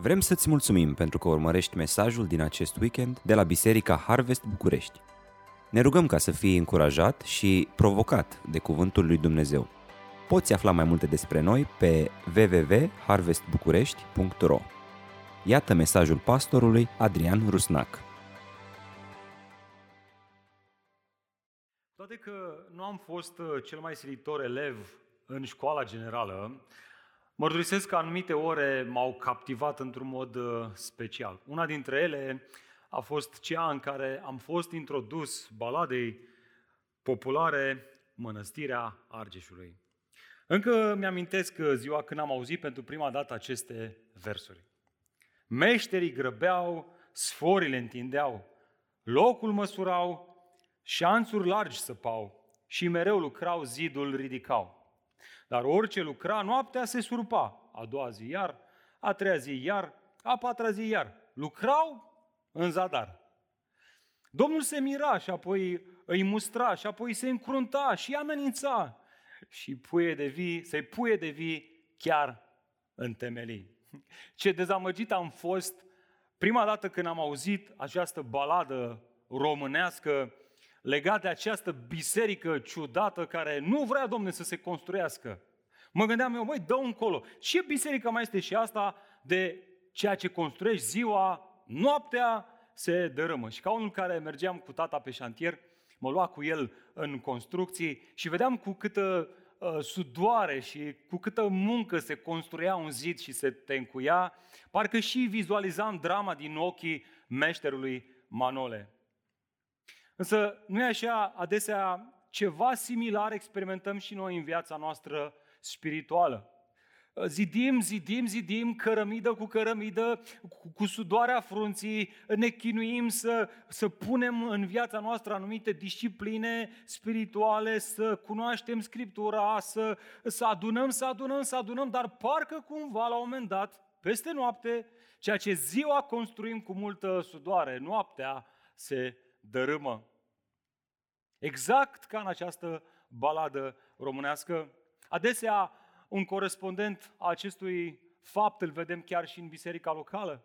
Vrem să-ți mulțumim pentru că urmărești mesajul din acest weekend de la Biserica Harvest București. Ne rugăm ca să fii încurajat și provocat de Cuvântul lui Dumnezeu. Poți afla mai multe despre noi pe www.harvestbucurești.ro. Iată mesajul pastorului Adrian Rusnac. Toate că nu am fost cel mai silitor elev în școala generală, mărturisesc că anumite ore m-au captivat într-un mod special. Una dintre ele a fost cea în care am fost introdus baladei populare Mănăstirea Argeșului. Încă mi-amintesc ziua când am auzit pentru prima dată aceste versuri. Meșterii grăbeau, sforile întindeau, locul măsurau, șanțuri largi săpau și mereu lucrau, zidul ridicau. Dar orice lucra, noaptea se surpa, a doua zi iar, a treia zi iar, a patra zi iar. Lucrau în zadar. Domnul se mira și apoi îi mustra și apoi se încrunta și amenința și să-i puie de vii chiar în temelii. Ce dezamăgit am fost prima dată când am auzit această baladă românească legat de această biserică ciudată care nu vrea, Domne, să se construiască. Mă gândeam eu, dă încolo. Ce biserică mai este și asta de ceea ce construiești ziua, noaptea se dărâmă? Și ca unul care mergeam cu tata pe șantier, mă lua cu el în construcții și vedeam cu câtă sudoare și cu câtă muncă se construia un zid și se tencuia, parcă și vizualizam drama din ochii meșterului Manole. Însă nu e așa, adesea ceva similar experimentăm și noi în viața noastră spirituală. Zidim, cărămidă cu cărămidă, cu sudoarea frunții, ne chinuim să punem în viața noastră anumite discipline spirituale, să cunoaștem Scriptura, să adunăm, dar parcă cumva la un moment dat, peste noapte, ceea ce ziua construim cu multă sudoare, noaptea se dărâmă. Exact ca în această baladă românească, adesea un corespondent a acestui fapt îl vedem chiar și în biserica locală.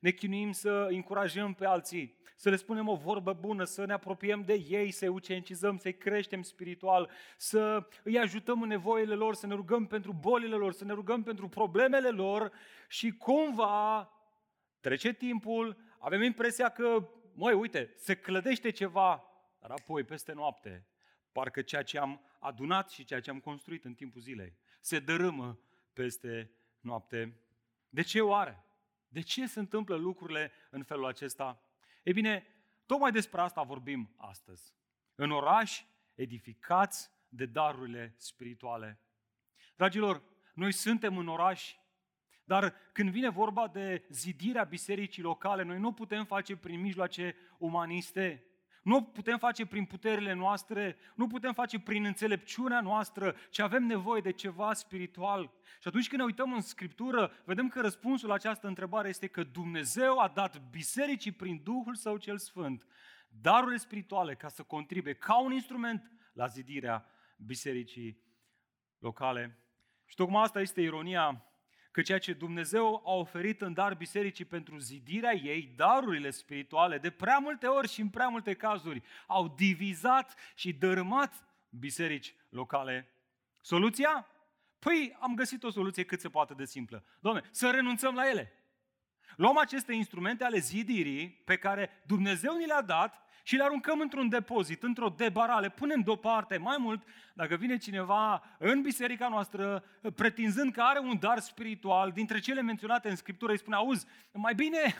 Ne chinuim să încurajăm pe alții, să le spunem o vorbă bună, să ne apropiem de ei, să-i ucenicizăm, să-i creștem spiritual, să îi ajutăm în nevoile lor, să ne rugăm pentru bolile lor, să ne rugăm pentru problemele lor și cumva trece timpul, avem impresia că uite, se clădește ceva, dar apoi, peste noapte, parcă ceea ce am adunat și ceea ce am construit în timpul zilei se dărâmă peste noapte. De ce oare? De ce se întâmplă lucrurile în felul acesta? Ei bine, tocmai despre asta vorbim astăzi. În oraș, edificați de darurile spirituale. Dragilor, noi suntem în oraș, dar când vine vorba de zidirea bisericii locale, noi nu putem face prin mijloace umaniste, nu putem face prin puterile noastre, nu putem face prin înțelepciunea noastră, ci avem nevoie de ceva spiritual. Și atunci când ne uităm în Scriptură, vedem că răspunsul la această întrebare este că Dumnezeu a dat bisericii prin Duhul Său cel Sfânt darurile spirituale ca să contribuie ca un instrument la zidirea bisericii locale. Și tocmai asta este ironia, că ceea ce Dumnezeu a oferit în dar bisericii pentru zidirea ei, darurile spirituale, de prea multe ori și în prea multe cazuri, au divizat și dărâmat biserici locale. Soluția? Păi am găsit o soluție cât se poate de simplă. Doamne, să renunțăm la ele. Luăm aceste instrumente ale zidirii pe care Dumnezeu ni le-a dat și le aruncăm într-un depozit, într-o debarale, punem deoparte. Mai mult, dacă vine cineva în biserica noastră pretinzând că are un dar spiritual, dintre cele menționate în Scriptură, îi spune, auzi, mai bine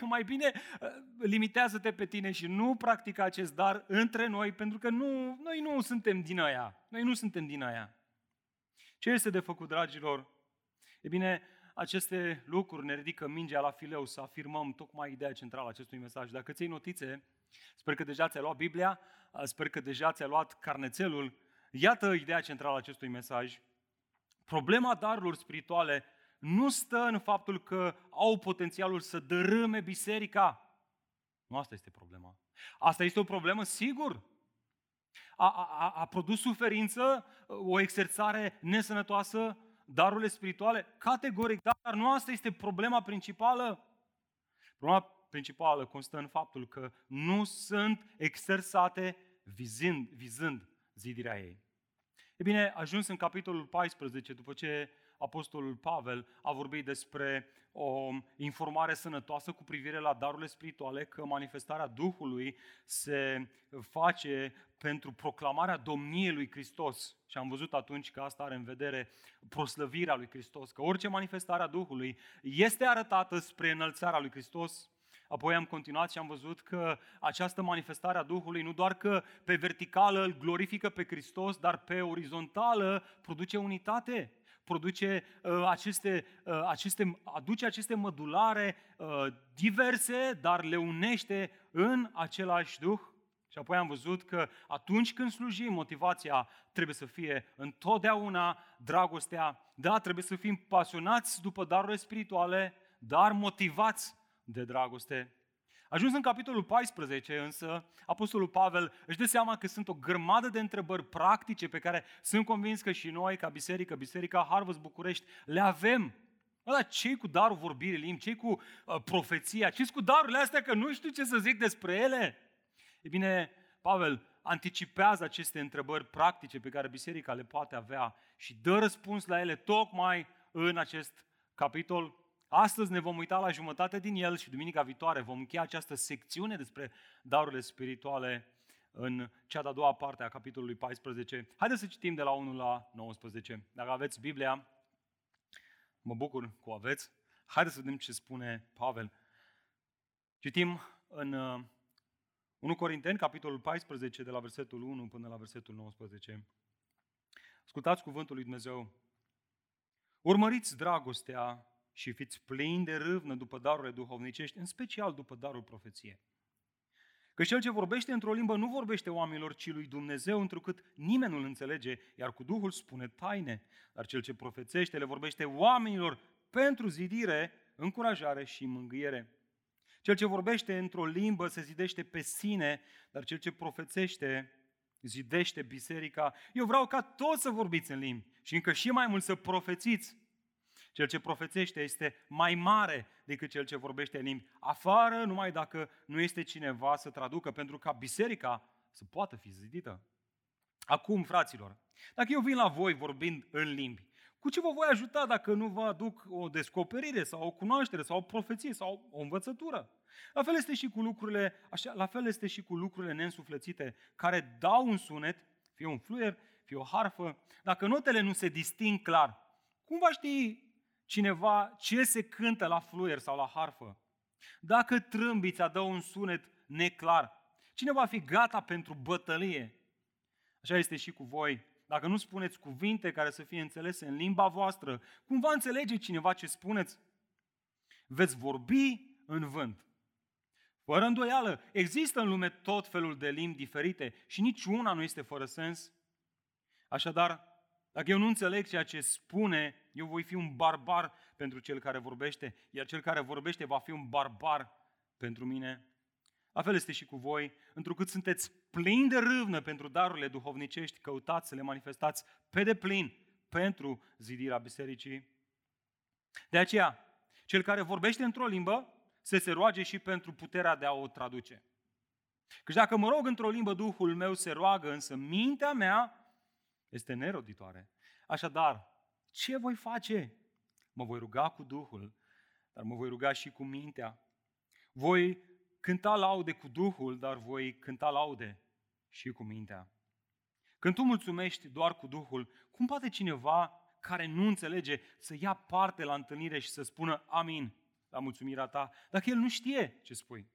limitează-te pe tine și nu practica acest dar între noi, pentru că noi nu suntem din aia. Ce este de făcut, dragilor? E bine, aceste lucruri ne ridică mingea la fileu să afirmăm tocmai ideea centrală a acestui mesaj. Dacă ți-ai notițe, sper că deja ți-ai luat Biblia, sper că deja ți-ai luat carnețelul. Iată ideea centrală a acestui mesaj. Problema darurilor spirituale nu stă în faptul că au potențialul să dărâme biserica. Nu asta este problema. Asta este o problemă, sigur. A produs suferință, o exerțare nesănătoasă, darurile spirituale, categoric, dar nu asta este problema principală. Problema principală constă în faptul că nu sunt exersate vizând zidirea ei. E bine, ajuns în capitolul 14, după ce Apostolul Pavel a vorbit despre o informare sănătoasă cu privire la darurile spirituale, că manifestarea Duhului se face pentru proclamarea domniei lui Hristos. Și am văzut atunci că asta are în vedere proslăvirea lui Hristos, că orice manifestare a Duhului este arătată spre înălțarea lui Hristos. Apoi am continuat și am văzut că această manifestare a Duhului nu doar că pe verticală îl glorifică pe Hristos, dar pe orizontală produce unitate. Aduce aceste mădulare diverse, dar le unește în același Duh. Și apoi am văzut că atunci când slujim, motivația trebuie să fie întotdeauna dragostea. Da, trebuie să fim pasionați după darurile spirituale, dar motivați de dragoste. Ajuns în capitolul 14, însă, Apostolul Pavel își dă seama că sunt o grămadă de întrebări practice pe care sunt convins că și noi, ca biserică, Biserica Harvest București, le avem. Dar ce-i cu darul vorbirii limbi? Ce-i cu profeția? Ce-i cu darurile astea că nu știu ce să zic despre ele? E bine, Pavel anticipează aceste întrebări practice pe care biserica le poate avea și dă răspuns la ele tocmai în acest capitol. Astăzi ne vom uita la jumătate din el și duminica viitoare vom încheia această secțiune despre darurile spirituale în cea de-a doua parte a capitolului 14. Haideți să citim de la 1 la 19. Dacă aveți Biblia, mă bucur că o aveți. Haideți să vedem ce spune Pavel. Citim în 1 Corinteni, capitolul 14, de la versetul 1 până la versetul 19. Ascultați cuvântul lui Dumnezeu. Urmăriți dragostea și fiți plini de râvnă după darurile duhovnicești, în special după darul profeției. Că cel ce vorbește într-o limbă nu vorbește oamenilor, ci lui Dumnezeu, întrucât nimeni nu-l înțelege, iar cu Duhul spune taine, dar cel ce profețește le vorbește oamenilor pentru zidire, încurajare și mângâiere. Cel ce vorbește într-o limbă se zidește pe sine, dar cel ce profețește zidește biserica. Eu vreau ca toți să vorbiți în limbi și încă și mai mult să profețiți. Cel ce profețește este mai mare decât cel ce vorbește în limbi, afară numai dacă nu este cineva să traducă, pentru ca biserica să poată fi zidită. Acum, fraților, dacă eu vin la voi vorbind în limbi, cu ce vă voi ajuta dacă nu vă aduc o descoperire sau o cunoaștere sau o profeție sau o învățătură? La fel este și cu lucrurile neînsuflețite, care dau un sunet, fie un fluier, fie o harfă, dacă notele nu se disting clar, cum va ști cineva ce se cântă la fluier sau la harfă? Dacă trâmbița dă un sunet neclar, cine va fi gata pentru bătălie? Așa este și cu voi. Dacă nu spuneți cuvinte care să fie înțelese în limba voastră, cum va înțelege cineva ce spuneți? Veți vorbi în vânt. Fără îndoială, există în lume tot felul de limbi diferite și niciuna nu este fără sens. Așadar, dacă eu nu înțeleg ceea ce spune, eu voi fi un barbar pentru cel care vorbește, iar cel care vorbește va fi un barbar pentru mine. La fel este și cu voi, întrucât sunteți plini de râvnă pentru darurile duhovnicești, căutați să le manifestați pe deplin pentru zidirea bisericii. De aceea, cel care vorbește într-o limbă se roage și pentru puterea de a o traduce. Căci dacă mă rog într-o limbă, Duhul meu se roagă, însă mintea mea este neroditoare. Așadar, ce voi face? Mă voi ruga cu Duhul, dar mă voi ruga și cu mintea. Voi cânta laude cu Duhul, dar voi cânta laude și cu mintea. Când tu mulțumești doar cu Duhul, cum poate cineva care nu înțelege să ia parte la întâlnire și să spună amin la mulțumirea ta, dacă el nu știe ce spui?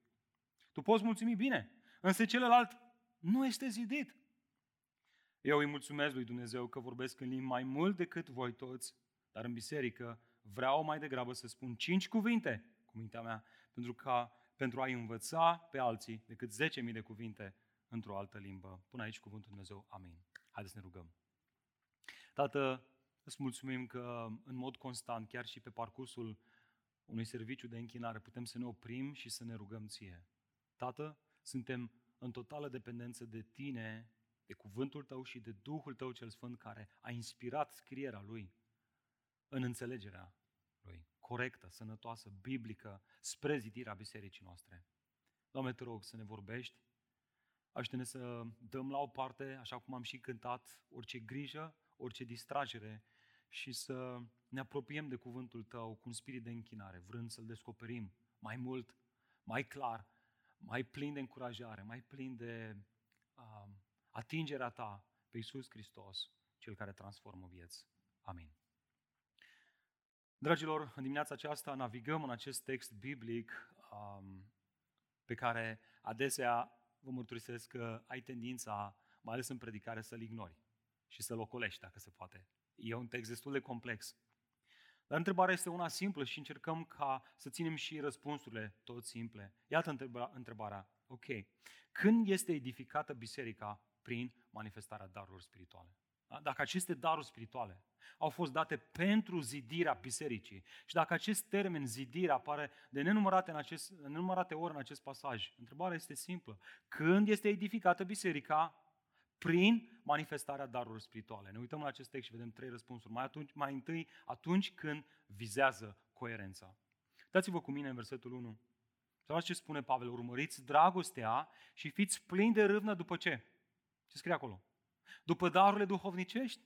Tu poți mulțumi bine, însă celălalt nu este zidit. Eu îi mulțumesc lui Dumnezeu că vorbesc în limbi mai mult decât voi toți, dar în biserică vreau mai degrabă să spun 5 cuvinte cu mintea mea pentru a-i învăța pe alții decât 10.000 de cuvinte într-o altă limbă. Până aici cuvântul Dumnezeu. Amin. Haideți să ne rugăm. Tată, îți mulțumim că în mod constant, chiar și pe parcursul unui serviciu de închinare, putem să ne oprim și să ne rugăm Ție. Tată, suntem în totală dependență de Tine, de cuvântul Tău și de Duhul Tău cel Sfânt care a inspirat scrierea Lui în înțelegerea Lui. corectă, sănătoasă, biblică, spre zidirea bisericii noastre. Doamne, te rog să ne vorbești, ajută-ne să dăm la o parte, așa cum am și cântat, orice grijă, orice distragere și să ne apropiem de cuvântul Tău cu un spirit de închinare, vrând să-L descoperim mai mult, mai clar, mai plin de încurajare, mai plin de atingerea Ta pe Iisus Hristos, Cel care transformă vieți. Amin. Dragilor, în dimineața aceasta navigăm în acest text biblic pe care adesea vă mărturisesc că ai tendința, mai ales în predicare, să-l ignori și să-l ocolești, dacă se poate. E un text destul de complex. Dar întrebarea este una simplă și încercăm ca să ținem și răspunsurile tot simple. Iată întrebarea. Ok. Când este edificată biserica prin manifestarea darurilor spirituale? Dacă aceste daruri spirituale au fost date pentru zidirea bisericii și dacă acest termen zidire apare de nenumărate ori în acest pasaj, întrebarea este simplă. Când este edificată biserica prin manifestarea darurilor spirituale? Ne uităm la acest text și vedem trei răspunsuri. Mai întâi, atunci când vizează coerența. Dați-vă cu mine în versetul 1. Să văd ce spune Pavel. Urmăriți dragostea și fiți plini de râvnă după ce? Ce scrie acolo? După darurile duhovnicești.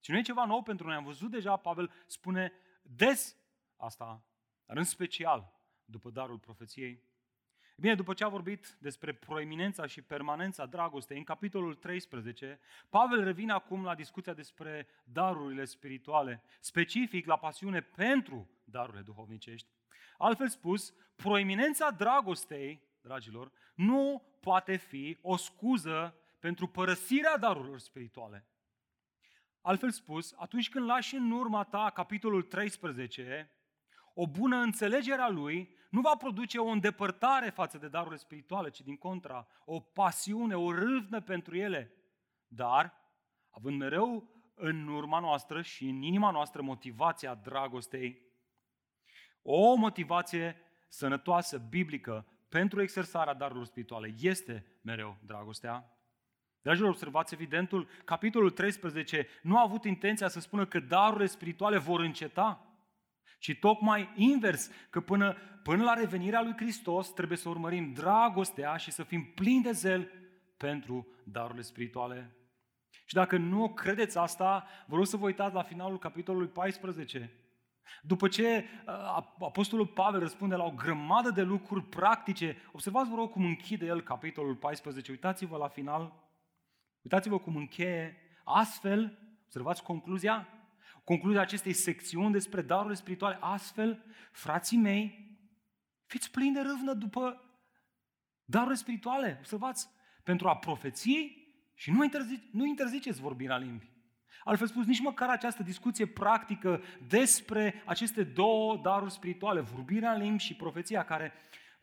Și nu e ceva nou pentru noi. Am văzut deja, Pavel spune des asta, dar în special după darul profeției. E bine, după ce a vorbit despre proeminența și permanența dragostei, în capitolul 13, Pavel revine acum la discuția despre darurile spirituale, specific la pasiune pentru darurile duhovnicești. Altfel spus, proeminența dragostei, dragilor, nu poate fi o scuză pentru părăsirea darurilor spirituale. Altfel spus, atunci când lași în urma ta capitolul 13, o bună înțelegere a lui nu va produce o îndepărtare față de darurile spirituale, ci din contra, o pasiune, o râvnă pentru ele. Dar, având mereu în urma noastră și în inima noastră motivația dragostei, o motivație sănătoasă, biblică, pentru exersarea darurilor spirituale este mereu dragostea. Dragilor, observați evidentul, capitolul 13 nu a avut intenția să spună că darurile spirituale vor înceta, ci tocmai invers, că până la revenirea lui Hristos trebuie să urmărim dragostea și să fim plini de zel pentru darurile spirituale. Și dacă nu credeți asta, vă rog să vă uitați la finalul capitolului 14. După ce Apostolul Pavel răspunde la o grămadă de lucruri practice, observați, vă rog, cum închide el capitolul 14. Uitați-vă la final. Uitați-vă cum încheie astfel, observați concluzia acestei secțiuni despre darurile spirituale, astfel, frații mei, fiți plini de râvnă după darurile spirituale, observați, pentru a profeți și nu interziceți vorbirea limbii. Altfel spus, nici măcar această discuție practică despre aceste două daruri spirituale, vorbirea limbii și profeția, care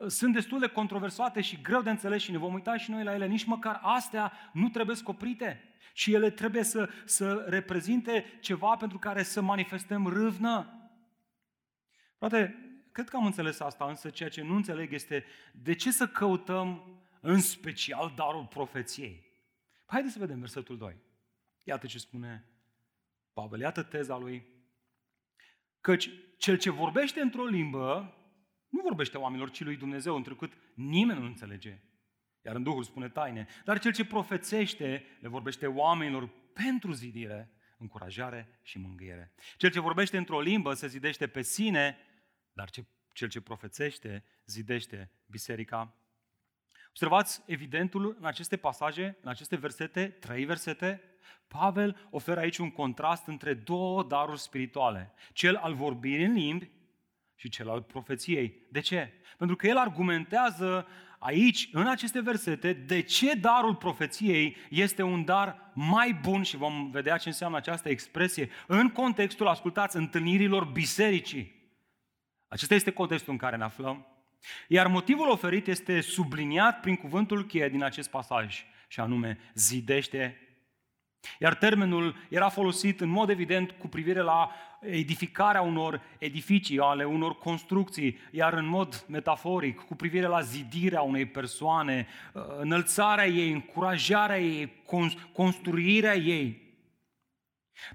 sunt destul de controversate și greu de înțeles și ne vom uita și noi la ele. Nici măcar astea nu trebuie scoprite, ci ele trebuie să reprezinte ceva pentru care să manifestăm râvnă. Frate, cred că am înțeles asta, însă ceea ce nu înțeleg este de ce să căutăm în special darul profeției. Haideți să vedem versetul 2. Iată ce spune Pavel, iată teza lui. Căci cel ce vorbește într-o limbă nu vorbește oamenilor, ci lui Dumnezeu, întrucât nimeni nu înțelege. Iar în Duhul spune taine. Dar cel ce profețește le vorbește oamenilor pentru zidire, încurajare și mângâiere. Cel ce vorbește într-o limbă se zidește pe sine, dar cel ce profețește zidește biserica. Observați evidentul în aceste pasaje, în aceste versete, 3 versete. Pavel oferă aici un contrast între două daruri spirituale. Cel al vorbirii în limbi și cel al profeției. De ce? Pentru că el argumentează aici, în aceste versete, de ce darul profeției este un dar mai bun și vom vedea ce înseamnă această expresie în contextul, ascultați, întâlnirilor bisericii. Acesta este contextul în care ne aflăm. Iar motivul oferit este subliniat prin cuvântul cheie din acest pasaj și anume zidește. Iar termenul era folosit în mod evident cu privire la edificarea unor edificii, ale unor construcții, iar în mod metaforic cu privire la zidirea unei persoane, înălțarea ei, încurajarea ei, construirea ei.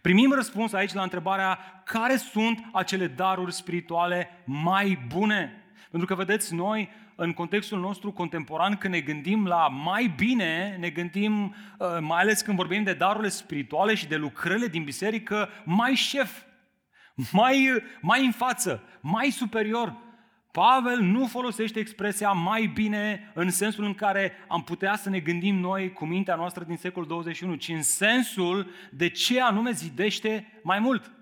Primim răspuns aici la întrebarea care sunt acele daruri spirituale mai bune? Pentru că, vedeți, noi, în contextul nostru contemporan, când ne gândim la mai bine, ne gândim, mai ales când vorbim de darurile spirituale și de lucrările din biserică, mai șef, mai în față, mai superior. Pavel nu folosește expresia mai bine în sensul în care am putea să ne gândim noi cu mintea noastră din secolul 21, ci în sensul de ce anume zidește mai mult.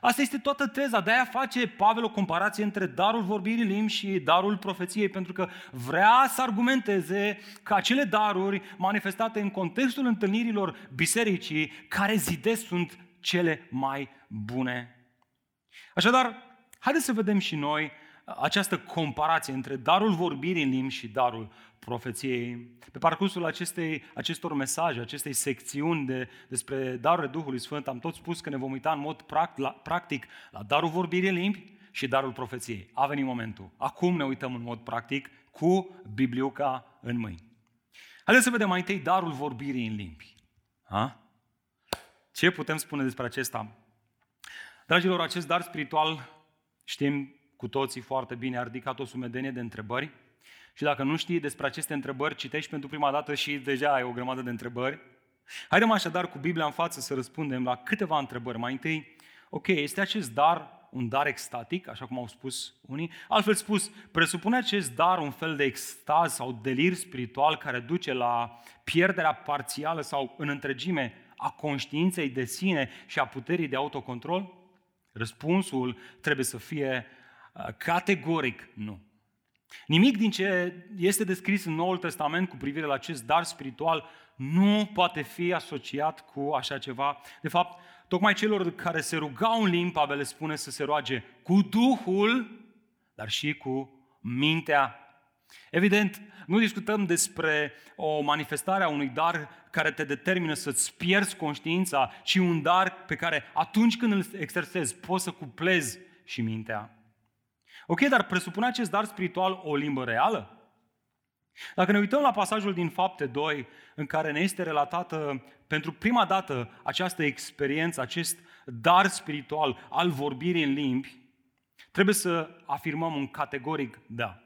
Asta este toată teza, de-aia face Pavel o comparație între darul vorbirii în limbi și darul profeției, pentru că vrea să argumenteze că acele daruri manifestate în contextul întâlnirilor bisericii, care zidesc, sunt cele mai bune. Așadar, haideți să vedem și noi această comparație între darul vorbirii în limbi și darul profeției. Pe parcursul acestor mesaje, acestei secțiuni despre darurile Duhului Sfânt, am tot spus că ne vom uita în mod practic la darul vorbirii în limbi și darul profeției. A venit momentul. Acum ne uităm în mod practic cu bibliuca în mâini. Haideți să vedem mai întâi darul vorbirii în limbi. Ce putem spune despre acesta? Dragilor, acest dar spiritual, știm cu toții foarte bine, a ridicat o sumedenie de întrebări. Și dacă nu știi despre aceste întrebări, citești pentru prima dată și deja ai o grămadă de întrebări. Haidem așadar cu Biblia în față să răspundem la câteva întrebări. Mai întâi, este acest dar un dar extatic, așa cum au spus unii? Altfel spus, presupune acest dar un fel de extaz sau delir spiritual care duce la pierderea parțială sau în întregime a conștiinței de sine și a puterii de autocontrol? Răspunsul trebuie să fie categoric nu. Nimic din ce este descris în Noul Testament cu privire la acest dar spiritual nu poate fi asociat cu așa ceva. De fapt, tocmai celor care se rugau în limbi, Pavel le spune să se roage cu Duhul, dar și cu mintea. Evident, nu discutăm despre o manifestare a unui dar care te determină să-ți pierzi conștiința, ci un dar pe care atunci când îl exersezi poți să cuplezi și mintea. Dar presupune acest dar spiritual o limbă reală? Dacă ne uităm la pasajul din Fapte 2, în care ne este relatată pentru prima dată această experiență, acest dar spiritual al vorbirii în limbi, trebuie să afirmăm un categoric da.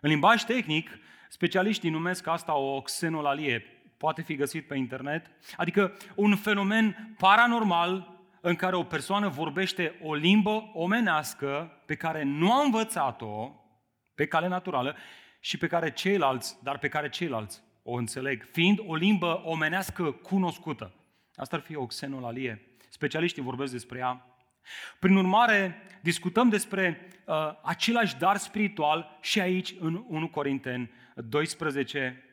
În limbaj tehnic, specialiștii numesc asta o xenolalie, poate fi găsit pe internet, adică un fenomen paranormal în care o persoană vorbește o limbă omenească pe care nu a învățat-o pe cale naturală și pe care ceilalți o înțeleg, fiind o limbă omenească cunoscută. Asta ar fi o xenolalie. Specialiștii vorbesc despre ea. Prin urmare, discutăm despre același dar spiritual și aici în 1 Corinteni 12.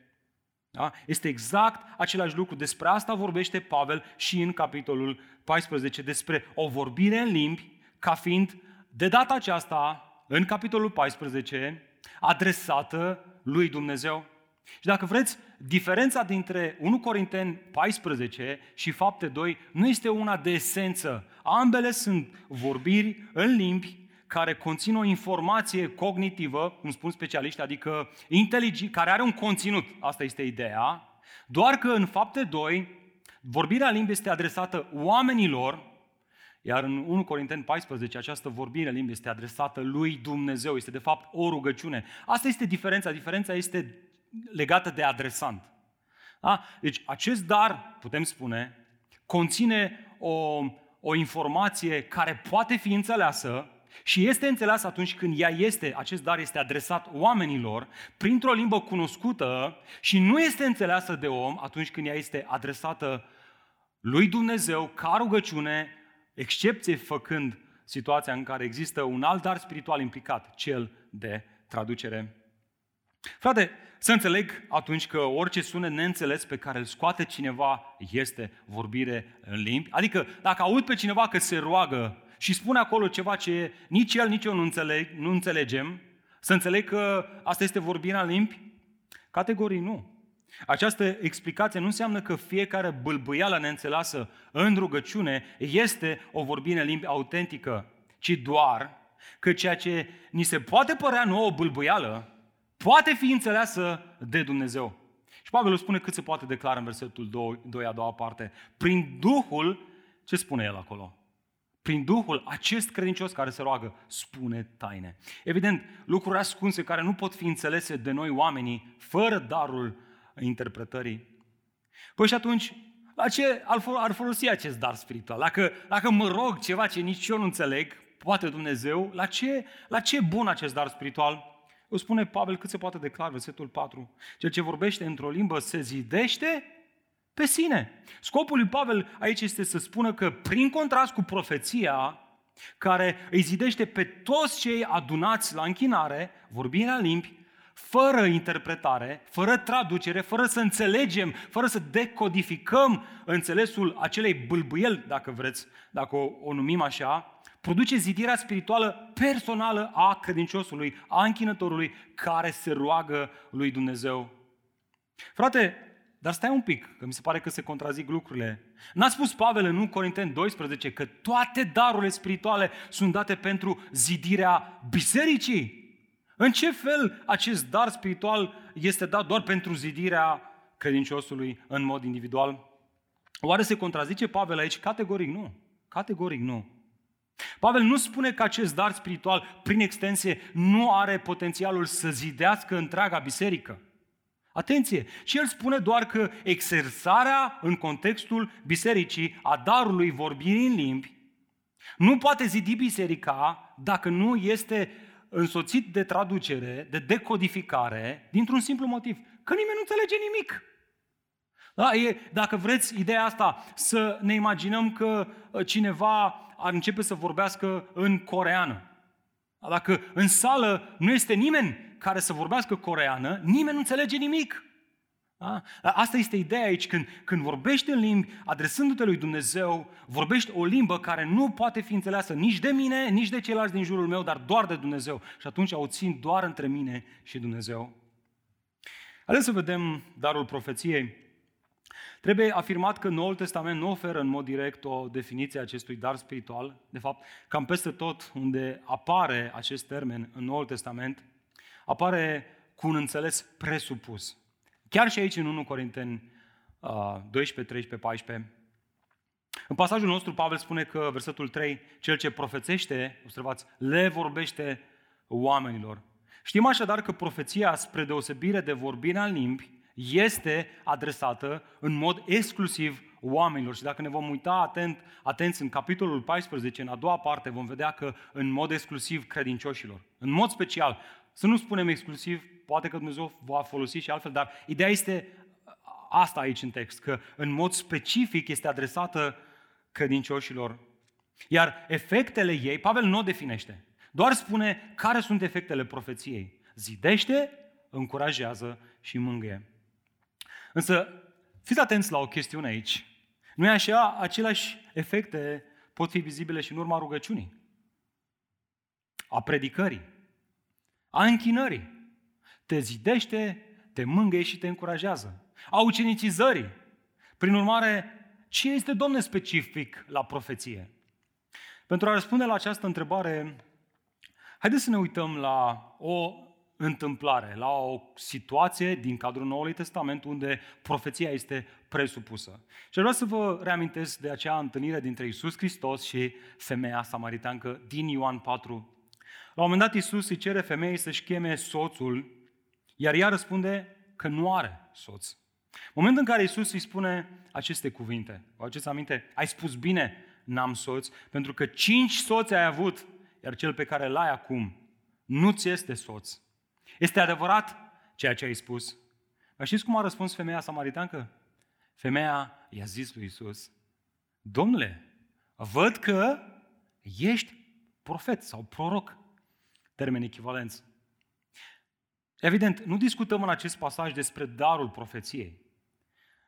Da? Este exact același lucru. Despre asta vorbește Pavel și în capitolul 14, despre o vorbire în limbi, ca fiind de data aceasta, în capitolul 14, adresată lui Dumnezeu. Și dacă vreți, diferența dintre 1 Corinteni 14 și Fapte 2 nu este una de esență. Ambele sunt vorbiri în limbi care conțin o informație cognitivă, cum spun specialiștii, adică care are un conținut. Asta este ideea. Doar că în Fapte 2, vorbirea limbii este adresată oamenilor, iar în 1 Corinteni 14, această vorbire limbii este adresată lui Dumnezeu. Este de fapt o rugăciune. Asta este diferența. Diferența este legată de adresant. Da? Deci acest dar, putem spune, conține o informație care poate fi înțeleasă, și este înțeles atunci când acest dar este adresat oamenilor printr-o limbă cunoscută și nu este înțeleasă de om atunci când ea este adresată lui Dumnezeu ca rugăciune, excepție făcând situația în care există un alt dar spiritual implicat, cel de traducere. Frate, să înțeleg atunci că orice sunet neînțeles pe care îl scoate cineva este vorbire în limbi. Adică dacă aud pe cineva că se roagă și spune acolo ceva ce nici el, nici eu nu înțelegem, să înțeleg că asta este vorbirea în limbi? Categorii nu. Această explicație nu înseamnă că fiecare bâlbâială neînțeleasă în rugăciune este o vorbire în limbi autentică, ci doar că ceea ce ni se poate părea nouă o bâlbâială poate fi înțeleasă de Dumnezeu. Și Pavel o spune cât se poate declara în versetul 2, a doua parte. Prin Duhul Ce spune el acolo? Prin Duhul, acest credincios care se roagă, spune taine. Evident, lucruri ascunse care nu pot fi înțelese de noi oamenii fără darul interpretării. Păi și atunci, la ce ar folosi acest dar spiritual? Dacă mă rog ceva ce nici eu nu înțeleg, poate Dumnezeu, la ce bun acest dar spiritual? O spune Pavel cât se poate de clar, versetul 4. Cel ce vorbește într-o limbă se zidește pe sine. Scopul lui Pavel aici este să spună că prin contrast cu profeția care îi zidește pe toți cei adunați la închinare, vorbirea în limbi, fără interpretare, fără traducere, fără să înțelegem, fără să decodificăm înțelesul acelei bâlbâieli, dacă vreți, dacă o numim așa, produce zidirea spirituală personală a credinciosului, a închinătorului care se roagă lui Dumnezeu. Frate, dar stai un pic, că mi se pare că se contrazic lucrurile. N-a spus Pavel în 1 Corinteni 12 că toate darurile spirituale sunt date pentru zidirea bisericii? În ce fel acest dar spiritual este dat doar pentru zidirea credinciosului în mod individual? Oare se contrazice Pavel aici? Categoric nu. Categoric nu. Pavel nu spune că acest dar spiritual, prin extensie, nu are potențialul să zidească întreaga biserică. Atenție! Și el spune doar că exersarea în contextul bisericii a darului vorbirii în limbi nu poate zidi biserica dacă nu este însoțit de traducere, de decodificare, dintr-un simplu motiv, că nimeni nu înțelege nimic. Da, dacă vreți ideea asta, să ne imaginăm că cineva ar începe să vorbească în coreană. Dacă în sală nu este nimeni care să vorbească coreană, nimeni nu înțelege nimic. Da? Asta este ideea aici, când vorbești în limbi, adresându-te lui Dumnezeu, vorbești o limbă care nu poate fi înțeleasă nici de mine, nici de ceilalți din jurul meu, dar doar de Dumnezeu. Și atunci o țin doar între mine și Dumnezeu. Haideți să vedem darul profeției. Trebuie afirmat că Noul Testament nu oferă în mod direct o definiție a acestui dar spiritual. De fapt, cam peste tot unde apare acest termen în Noul Testament, apare cu un înțeles presupus. Chiar și aici în 1 Corinteni 12, 13, 14. În pasajul nostru, Pavel spune că, versetul 3, cel ce profețește, observați, le vorbește oamenilor. Știm așadar că profeția, spre deosebire de vorbirea în limbi, este adresată în mod exclusiv oamenilor. Și dacă ne vom uita atenți în capitolul 14, în a doua parte, vom vedea că în mod exclusiv credincioșilor. În mod special, să nu spunem exclusiv, poate că Dumnezeu va folosi și altfel, dar ideea este asta aici în text, că în mod specific este adresată credincioșilor. Iar efectele ei, Pavel nu o definește, doar spune care sunt efectele profeției. Zidește, încurajează și mângâie. Însă, fiți atenți la o chestiune aici. Nu e așa? Aceleași efecte pot fi vizibile și în urma rugăciunii, a predicării, a închinării. Te zidește, te mângâie și te încurajează. A ucenicizării. Prin urmare, ce este, Domne, specific la profeție? Pentru a răspunde la această întrebare, haideți să ne uităm la o întâmplare, la o situație din cadrul Noului Testament unde profeția este presupusă. Și vreau să vă reamintesc de acea întâlnire dintre Iisus Hristos și femeia samariteancă din Ioan 4. La un moment dat Iisus îi cere femeii să-și cheme soțul, iar ea răspunde că nu are soț. Momentul în care Iisus îi spune aceste cuvinte, vă aduceți aminte? Ai spus bine, n-am soț, pentru că 5 soți ai avut, iar cel pe care l-ai acum nu ți este soț. Este adevărat ceea ce ai spus. Dar știți cum a răspuns femeia samariteancă? Femeia i-a zis lui Iisus, Domnule, văd că ești profet sau proroc, termen echivalenți. Evident, nu discutăm în acest pasaj despre darul profeției.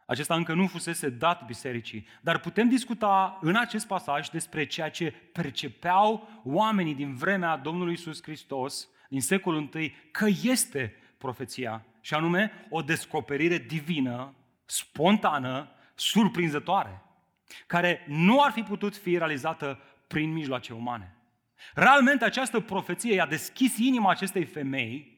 Acesta încă nu fusese dat bisericii, dar putem discuta în acest pasaj despre ceea ce percepeau oamenii din vremea Domnului Iisus Hristos, din secolul I, că este profeția, și anume o descoperire divină, spontană, surprinzătoare, care nu ar fi putut fi realizată prin mijloace umane. Realmente această profeție i-a deschis inima acestei femei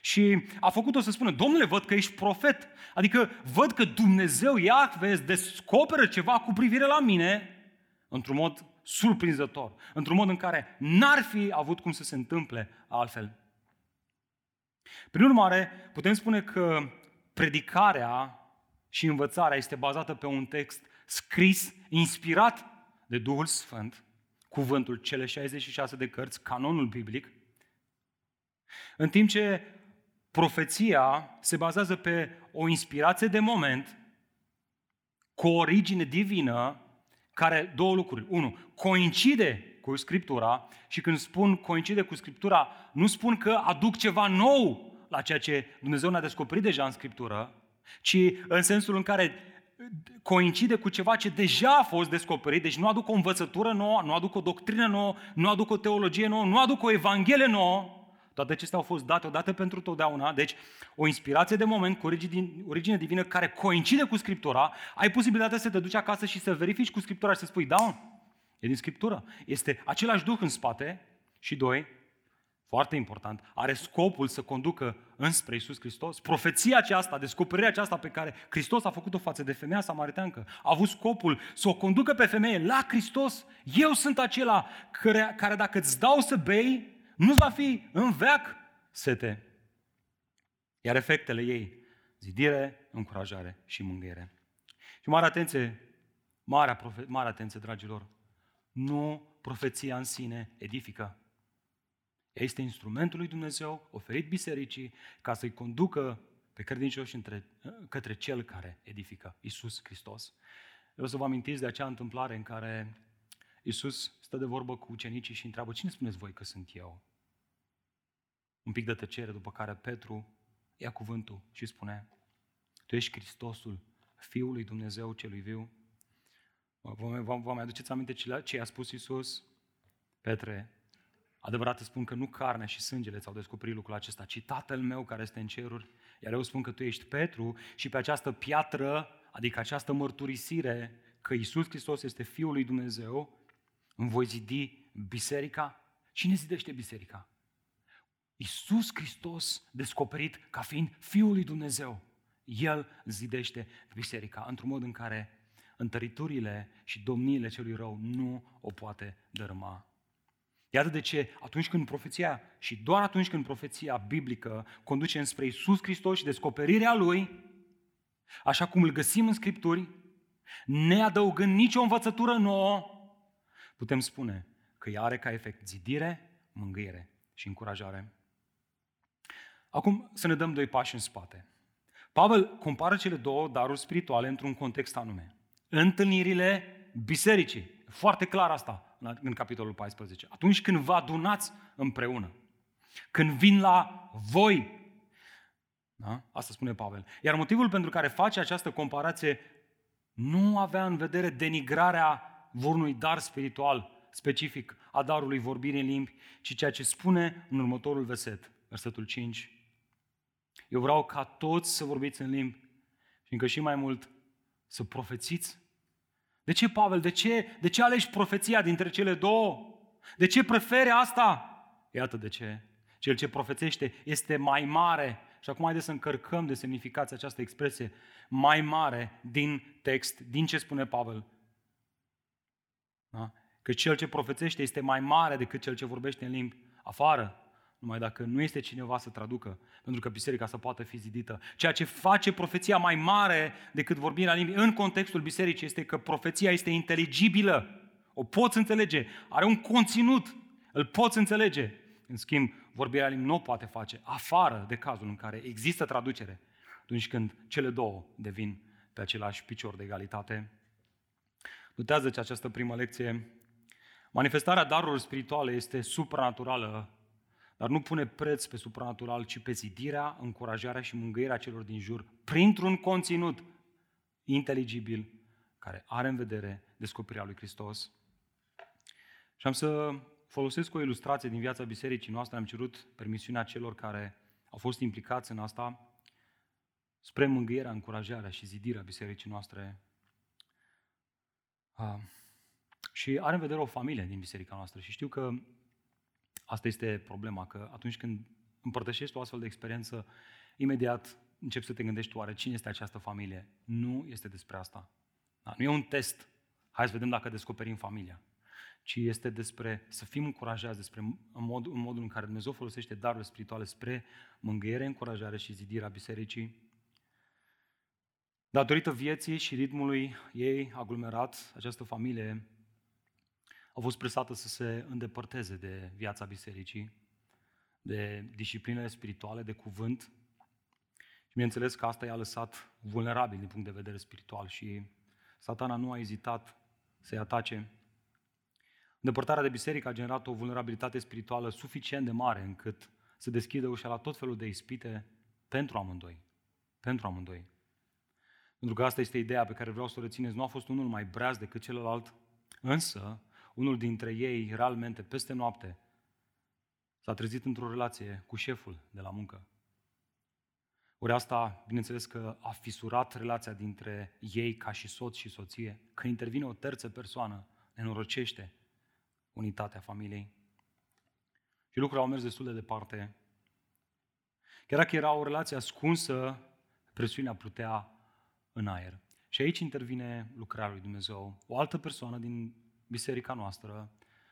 și a făcut-o să spună, Domnule, văd că ești profet, adică văd că Dumnezeu, Iahve, descoperă ceva cu privire la mine într-un mod surprinzător, într-un mod în care n-ar fi avut cum să se întâmple altfel. Prin urmare, putem spune că predicarea și învățarea este bazată pe un text scris, inspirat de Duhul Sfânt, cuvântul, cele 66 de cărți, canonul biblic, în timp ce profeția se bazează pe o inspirație de moment cu o origine divină, care două lucruri. 1. Coincide cu Scriptura, și când spun coincide cu Scriptura, nu spun că aduc ceva nou la ceea ce Dumnezeu ne-a descoperit deja în Scriptură, ci în sensul în care coincide cu ceva ce deja a fost descoperit, deci nu aduc o învățătură nouă, nu aduc o doctrină nouă, nu aduc o teologie nouă, nu aduc o evanghelie nouă. Toate acestea au fost date odată pentru totdeauna, deci o inspirație de moment cu origine divină care coincide cu Scriptura, ai posibilitatea să te duci acasă și să verifici cu Scriptura și să spui, da, e din Scriptură. Este același Duh în spate și doi, foarte important, are scopul să conducă înspre Iisus Hristos. Profeția aceasta, descoperirea aceasta pe care Hristos a făcut-o față de femeia samariteancă, a avut scopul să o conducă pe femeie la Hristos. Eu sunt acela care dacă îți dau să bei, nu va fi în veac sete. Iar efectele ei, zidire, încurajare și mângâiere. Și mare atenție, dragilor, nu profeția în sine edifică. Ea este instrumentul lui Dumnezeu oferit bisericii ca să-i conducă pe credincioși către Cel care edifică, Iisus Hristos. Vreau să vă amintiți de acea întâmplare în care Iisus stă de vorbă cu ucenicii și întreabă, cine spuneți voi că sunt eu? Un pic de tăcere, după care Petru ia cuvântul și spune, tu ești Hristosul, Fiul lui Dumnezeu celui viu. Vă mai aduceți aminte ce i-a spus Iisus? Petre, adevărat îți spun că nu carnea și sângele ți-au descoperit lucrul acesta, ci Tatăl meu care este în ceruri. Iar eu spun că tu ești Petru și pe această piatră, adică această mărturisire că Iisus Hristos este Fiul lui Dumnezeu, îmi voi zidi biserica. Cine zidește biserica? Iisus Hristos descoperit ca fiind Fiul lui Dumnezeu. El zidește biserica într-un mod în care întăriturile și domniile celui rău nu o poate dărâma. Iată de ce atunci când profeția, și doar atunci când profeția biblică conduce înspre Iisus Hristos și descoperirea Lui, așa cum îl găsim în Scripturi, ne adăugând nicio învățătură nouă, putem spune că ea are ca efect zidire, mângâiere și încurajare. Acum să ne dăm doi pași în spate. Pavel compară cele două daruri spirituale într-un context anume. Întâlnirile bisericii. Foarte clar asta în capitolul 14. Atunci când vă adunați împreună. Când vin la voi. Da? Asta spune Pavel. Iar motivul pentru care face această comparație nu avea în vedere denigrarea vreunui dar spiritual specific a darului vorbirii în limbi, ci ceea ce spune în următorul verset, versetul 5. Eu vreau ca toți să vorbiți în limbi și încă și mai mult să profețiți. De ce, Pavel? De ce alegi profeția dintre cele două? De ce preferi asta? Iată de ce. Cel ce profețește este mai mare. Și acum haideți să încărcăm de semnificație această expresie mai mare din text, din ce spune Pavel. Da? Că cel ce profețește este mai mare decât cel ce vorbește în limbi afară, numai dacă nu este cineva să traducă, pentru că biserica să poată fi zidită. Ceea ce face profeția mai mare decât vorbirea limbii în contextul bisericii este că profeția este inteligibilă, o poți înțelege, are un conținut, îl poți înțelege. În schimb, vorbirea limbii nu o poate face afară de cazul în care există traducere, atunci când cele două devin pe același picior de egalitate. Notează-ți această primă lecție. Manifestarea darurilor spirituale este supranaturală, dar nu pune preț pe supranatural, ci pe zidirea, încurajarea și mângâierea celor din jur, printr-un conținut inteligibil care are în vedere descoperirea lui Hristos. Și am să folosesc o ilustrație din viața bisericii noastre. Am cerut permisiunea celor care au fost implicați în asta spre mângâierea, încurajarea și zidirea bisericii noastre. Și are în vedere o familie din biserica noastră și știu că asta este problema, că atunci când împărtășești o astfel de experiență, imediat începi să te gândești oare cine este această familie. Nu este despre asta. Da, nu e un test hai să vedem dacă descoperim familia, ci este despre să fim încurajați despre modul în care Dumnezeu folosește darurile spirituale spre mângâiere, încurajare și zidirea bisericii. Datorită vieții și ritmului ei aglomerat, această familie a fost presată să se îndepărteze de viața bisericii, de disciplinele spirituale, de cuvânt. Și bineînțeles că asta i-a lăsat vulnerabil din punct de vedere spiritual și Satana nu a ezitat să-i atace. Îndepărtarea de biserică a generat o vulnerabilitate spirituală suficient de mare încât să deschidă ușa la tot felul de ispite pentru amândoi. Pentru amândoi. Pentru că asta este ideea pe care vreau să o rețineți. Nu a fost unul mai breaz decât celălalt, însă unul dintre ei, realmente, peste noapte, s-a trezit într-o relație cu șeful de la muncă. Ori asta, bineînțeles că a fisurat relația dintre ei ca și soț și soție. Când intervine o terță persoană, nenorocește unitatea familiei. Și lucrurile au mers destul de departe. Chiar dacă era o relație ascunsă, presiunea plutea în aer. Și aici intervine lucrarea lui Dumnezeu. O altă persoană din biserica noastră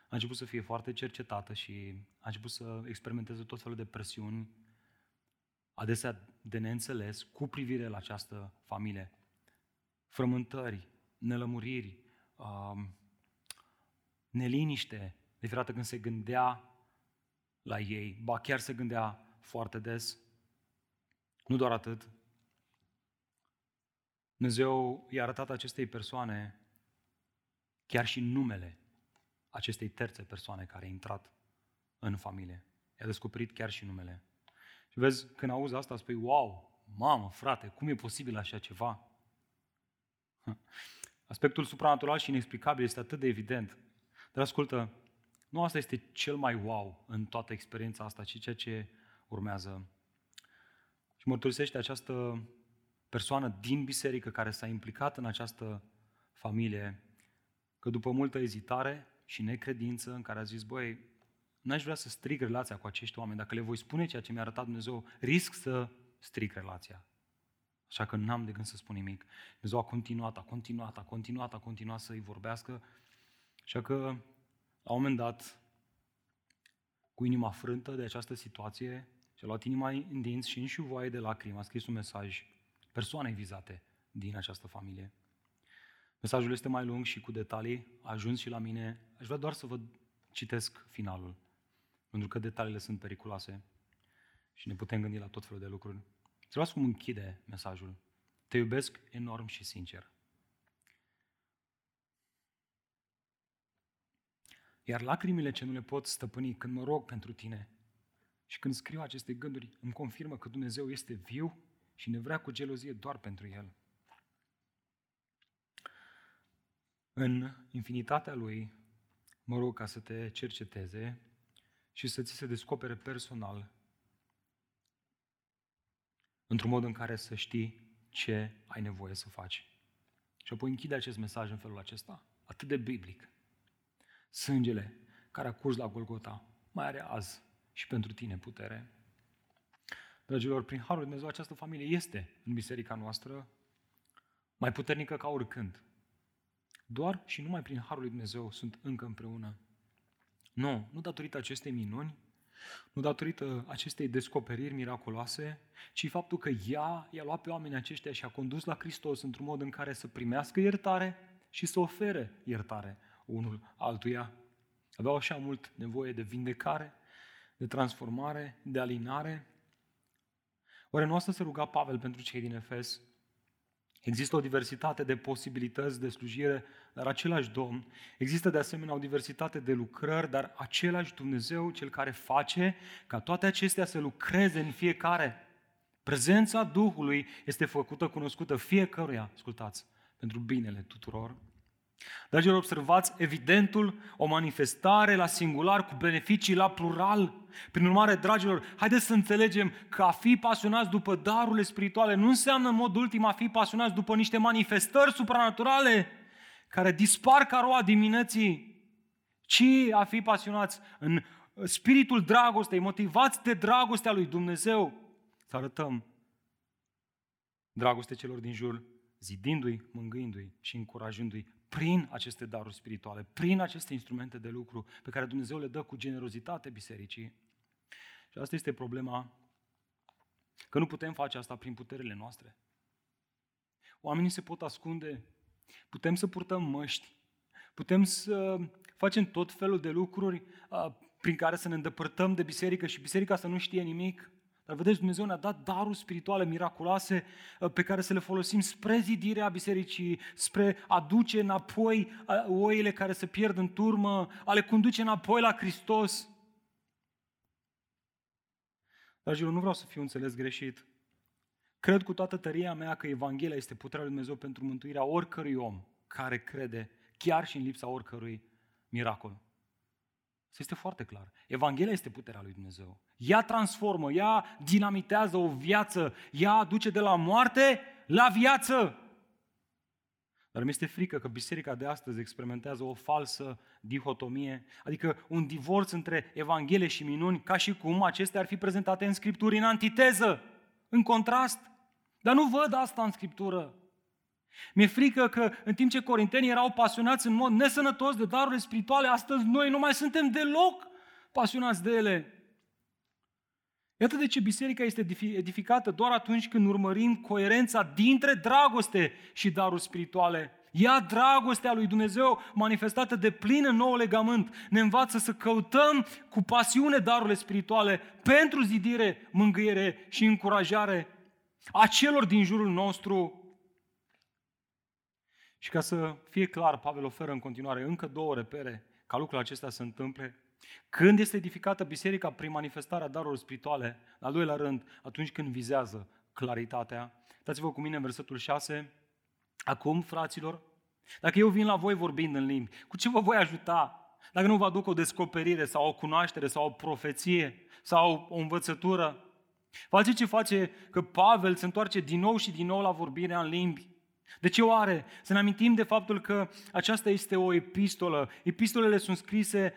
a început să fie foarte cercetată și a început să experimenteze tot felul de presiuni, adesea de neînțeles, cu privire la această familie. Frământări, nelămuriri, neliniște, de fiecare când se gândea la ei, ba chiar se gândea foarte des. Nu doar atât. Dumnezeu i-a arătat acestei persoane chiar și numele acestei terțe persoane care a intrat în familie. I-a descoperit chiar și numele. Și vezi, când auzi asta, spui, wow, mamă, frate, cum e posibil așa ceva? Aspectul supranatural și inexplicabil este atât de evident. Dar ascultă, nu asta este cel mai wow în toată experiența asta, ci ceea ce urmează. Și mărturisește această persoană din biserică care s-a implicat în această familie, că după multă ezitare și necredință în care a zis, băi, n-aș vrea să strig relația cu acești oameni, dacă le voi spune ceea ce mi-a arătat Dumnezeu, risc să strig relația. Așa că n-am de gând să spun nimic. Dumnezeu a continuat, a continuat să-i vorbească. Așa că, la un moment dat, cu inima frântă de această situație, și-a luat inima în dinți și în șuvoaie de lacrimi, a scris un mesaj persoanei vizate din această familie. Mesajul este mai lung și cu detalii, a ajuns și la mine. Aș vrea doar să vă citesc finalul, pentru că detaliile sunt periculoase și ne putem gândi la tot felul de lucruri. Să luați cum închide mesajul. Te iubesc enorm și sincer. Iar lacrimile ce nu le pot stăpâni când mă rog pentru tine și când scriu aceste gânduri, îmi confirmă că Dumnezeu este viu și ne vrea cu gelozie doar pentru El. În infinitatea Lui, mă rog ca să te cerceteze și să ți se descopere personal într-un mod în care să știi ce ai nevoie să faci. Și apoi închide acest mesaj în felul acesta, atât de biblic. Sângele care a curs la Golgota mai are azi și pentru tine putere. Dragilor, prin Harul Dumnezeu, această familie este în biserica noastră mai puternică ca oricând. Doar și numai prin Harul lui Dumnezeu sunt încă împreună. Nu datorită acestei minuni, nu datorită acestei descoperiri miraculoase, ci faptul că ea i-a luat pe oamenii aceștia și a condus la Hristos într-un mod în care să primească iertare și să ofere iertare unul altuia. Aveau așa mult nevoie de vindecare, de transformare, de alinare. Oare nu asta se ruga Pavel pentru cei din Efes? Există o diversitate de posibilități de slujire, dar același Domn. Există de asemenea o diversitate de lucrări, dar același Dumnezeu, Cel care face ca toate acestea să lucreze în fiecare. Prezența Duhului este făcută cunoscută fiecăruia, ascultați, pentru binele tuturor. Dragilor, observați evidentul, o manifestare la singular cu beneficii la plural. Prin urmare, dragilor, haideți să înțelegem că a fi pasionați după darurile spirituale nu înseamnă în mod ultim a fi pasionați după niște manifestări supranaturale care dispar ca roa dimineții, ci a fi pasionați în spiritul dragostei, motivați de dragostea lui Dumnezeu. Să arătăm dragoste celor din jur, zidindu-i, mângâindu-i și încurajându-i prin aceste daruri spirituale, prin aceste instrumente de lucru pe care Dumnezeu le dă cu generozitate bisericii. Și asta este problema, că nu putem face asta prin puterile noastre. Oamenii se pot ascunde, putem să purtăm măști, putem să facem tot felul de lucruri prin care să ne îndepărtăm de biserică și biserica să nu știe nimic. Dar vedeți, Dumnezeu ne-a dat daruri spirituale miraculoase pe care să le folosim spre zidirea bisericii, spre a duce înapoi oile care se pierd în turmă, a le conduce înapoi la Hristos. Dragilor, nu vreau să fiu înțeles greșit. Cred cu toată tăria mea că Evanghelia este puterea lui Dumnezeu pentru mântuirea oricărui om care crede, chiar și în lipsa oricărui miracol. Este foarte clar. Evanghelia este puterea lui Dumnezeu. Ea transformă, ea dinamitează o viață, ea aduce de la moarte la viață. Dar mi-este frică că biserica de astăzi experimentează o falsă dihotomie, adică un divorț între Evanghelie și minuni, ca și cum acestea ar fi prezentate în Scripturi în antiteză, în contrast. Dar nu văd asta în Scriptură. Mi-e frică că în timp ce corintenii erau pasionați în mod nesănătos de darurile spirituale, astăzi noi nu mai suntem deloc pasionați de ele. Iată de ce biserica este edificată doar atunci când urmărim coerența dintre dragoste și daruri spirituale. Ia dragostea lui Dumnezeu manifestată de plin în nou legământ ne învață să căutăm cu pasiune darurile spirituale pentru zidire, mângâiere și încurajare a celor din jurul nostru. Și ca să fie clar, Pavel oferă în continuare încă două repere ca lucrurile acestea se întâmple. Când este edificată biserica prin manifestarea darurilor spirituale, la doilea rând, atunci când vizează claritatea. Dați-vă cu mine în versetul 6. Acum, fraților, dacă eu vin la voi vorbind în limbi, cu ce vă voi ajuta? Dacă nu vă aduc o descoperire sau o cunoaștere sau o profeție sau o învățătură? Faceți ce face că Pavel se întoarce din nou și din nou la vorbirea în limbi. De ce oare? Să ne amintim de faptul că aceasta este o epistolă. Epistolele sunt scrise,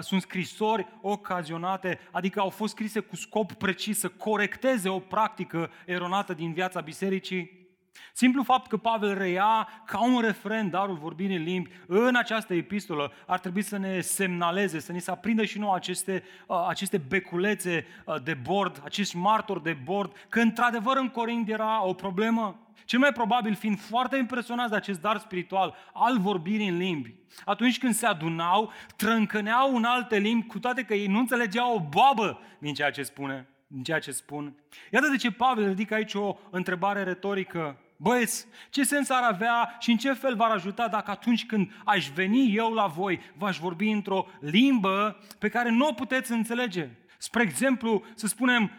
sunt scrisori ocazionate, adică au fost scrise cu scop precis să corecteze o practică eronată din viața bisericii. Simplu fapt că Pavel reia ca un refren darul vorbirii în limbi în această epistolă ar trebui să ne semnaleze, să ne se aprindă și nouă aceste beculețe de bord, acești martori de bord, că într-adevăr în Corint era o problemă. Cel mai probabil fiind foarte impresionați de acest dar spiritual al vorbirii în limbi. Atunci când se adunau, trâncăneau în alte limbi, cu toate că ei nu înțelegeau o boabă din ceea ce spune, din ceea ce spun. Iată de ce Pavel ridică aici o întrebare retorică. Băieți, ce sens ar avea și în ce fel v-ar ajuta dacă atunci când aș veni eu la voi, v-aș vorbi într-o limbă pe care nu o puteți înțelege? Spre exemplu, să spunem,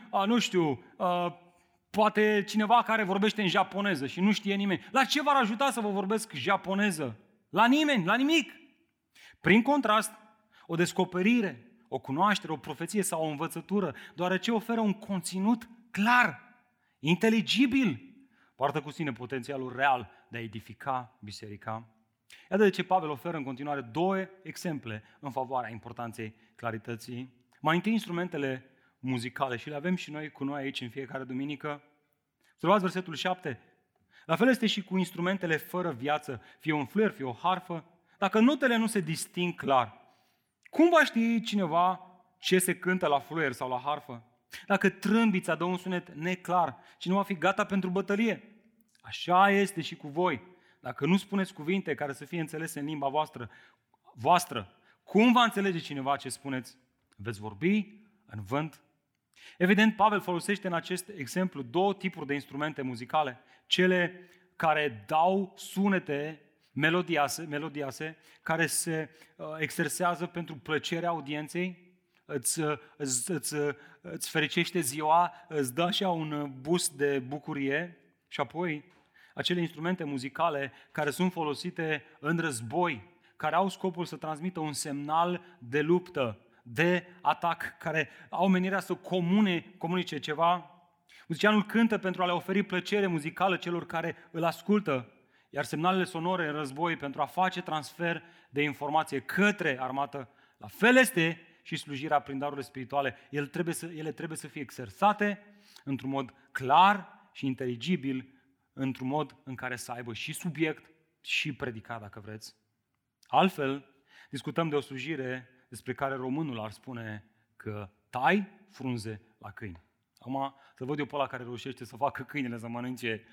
poate cineva care vorbește în japoneză și nu știe nimeni. La ce v-ar ajuta să vă vorbesc japoneză? La nimeni, la nimic. Prin contrast, o descoperire, o cunoaștere, o profeție sau o învățătură, deoarece oferă un conținut clar, inteligibil, poartă cu sine potențialul real de a edifica biserica. Iată de ce Pavel oferă în continuare două exemple în favoarea importanței clarității. Mai întâi, instrumentele muzicale, și le avem și noi cu noi aici în fiecare duminică. Observați versetul 7. La fel este și cu instrumentele fără viață, fie un fluier, fie o harfă. Dacă notele nu se disting clar, cum va ști cineva ce se cântă la fluier sau la harfă? Dacă trâmbița dă un sunet neclar, cine va fi gata pentru bătălie? Așa este și cu voi. Dacă nu spuneți cuvinte care să fie înțelese în limba voastră, cum va înțelege cineva ce spuneți? Veți vorbi în vânt. Evident, Pavel folosește în acest exemplu două tipuri de instrumente muzicale. Cele care dau sunete melodiase care se exersează pentru plăcerea audienței, îți fericește ziua, îți dă așa un boost de bucurie. Și apoi, acele instrumente muzicale care sunt folosite în război, care au scopul să transmită un semnal de luptă, de atac, care au menirea să comunice ceva. Muzicianul cântă pentru a le oferi plăcere muzicală celor care îl ascultă, iar semnalele sonore în război pentru a face transfer de informație către armată. La fel este și slujirea prin darurile spirituale. Ele trebuie să fie exersate într-un mod clar și inteligibil, într-un mod în care să aibă și subiect și predica, dacă vreți. Altfel, discutăm de o slujire despre care românul ar spune că tai frunze la câini. Acum, să văd eu pe ăla care reușește să facă câinele să mănânce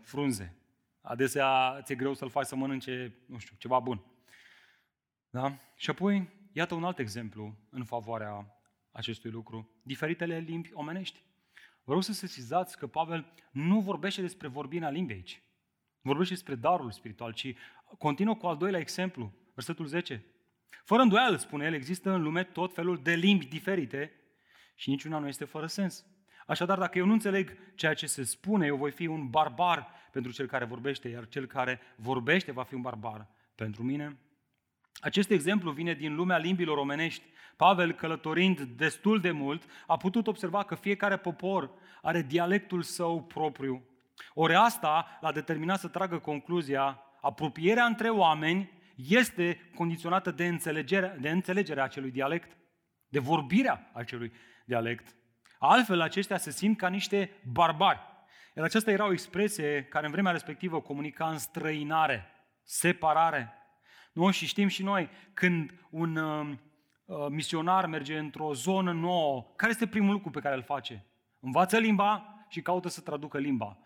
frunze. Adesea ți-e greu să-l faci să mănânce, nu știu, ceva bun. Da? Și apoi, iată un alt exemplu în favoarea acestui lucru. Diferitele limbi omenești. Vă rog să sesizați că Pavel nu vorbește despre vorbirea limbii aici. Vorbește despre darul spiritual, ci continuă cu al doilea exemplu, versetul 10. Fără îndoială, spune el, există în lume tot felul de limbi diferite și niciuna nu este fără sens. Așadar, dacă eu nu înțeleg ceea ce se spune, eu voi fi un barbar pentru cel care vorbește, iar cel care vorbește va fi un barbar pentru mine. Acest exemplu vine din lumea limbilor omenești. Pavel, călătorind destul de mult, a putut observa că fiecare popor are dialectul său propriu. Ori asta l-a determinat să tragă concluzia: apropierea între oameni este condiționată de înțelegerea acelui dialect, de vorbirea acelui dialect. Altfel, aceștia se simt ca niște barbari. Iar aceasta era o expresie care în vremea respectivă comunica înstrăinare, separare. Nu? Și știm și noi, când un misionar merge într-o zonă nouă, care este primul lucru pe care îl face? Învață limba și caută să traducă limba,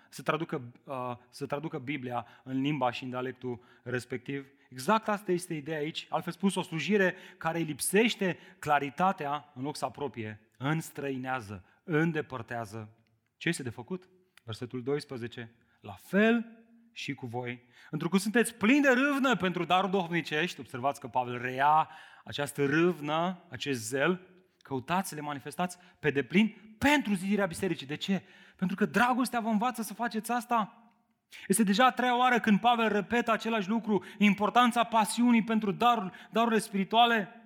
să traducă Biblia în limba și în dialectul respectiv. Exact asta este ideea aici. Altfel spus, o slujire care îi lipsește claritatea, în loc să apropie, înstrăinează, îndepărtează. Ce este de făcut? Versetul 12. La fel și cu voi, întrucât sunteți plini de râvnă pentru darul duhovnicești. Observați că Pavel reia această râvnă, acest zel. Căutați să le manifestați pe deplin pentru zidirea bisericii. De ce? Pentru că dragostea vă învață să faceți asta. Este deja a treia oară când Pavel repetă același lucru, importanța pasiunii pentru darurile spirituale.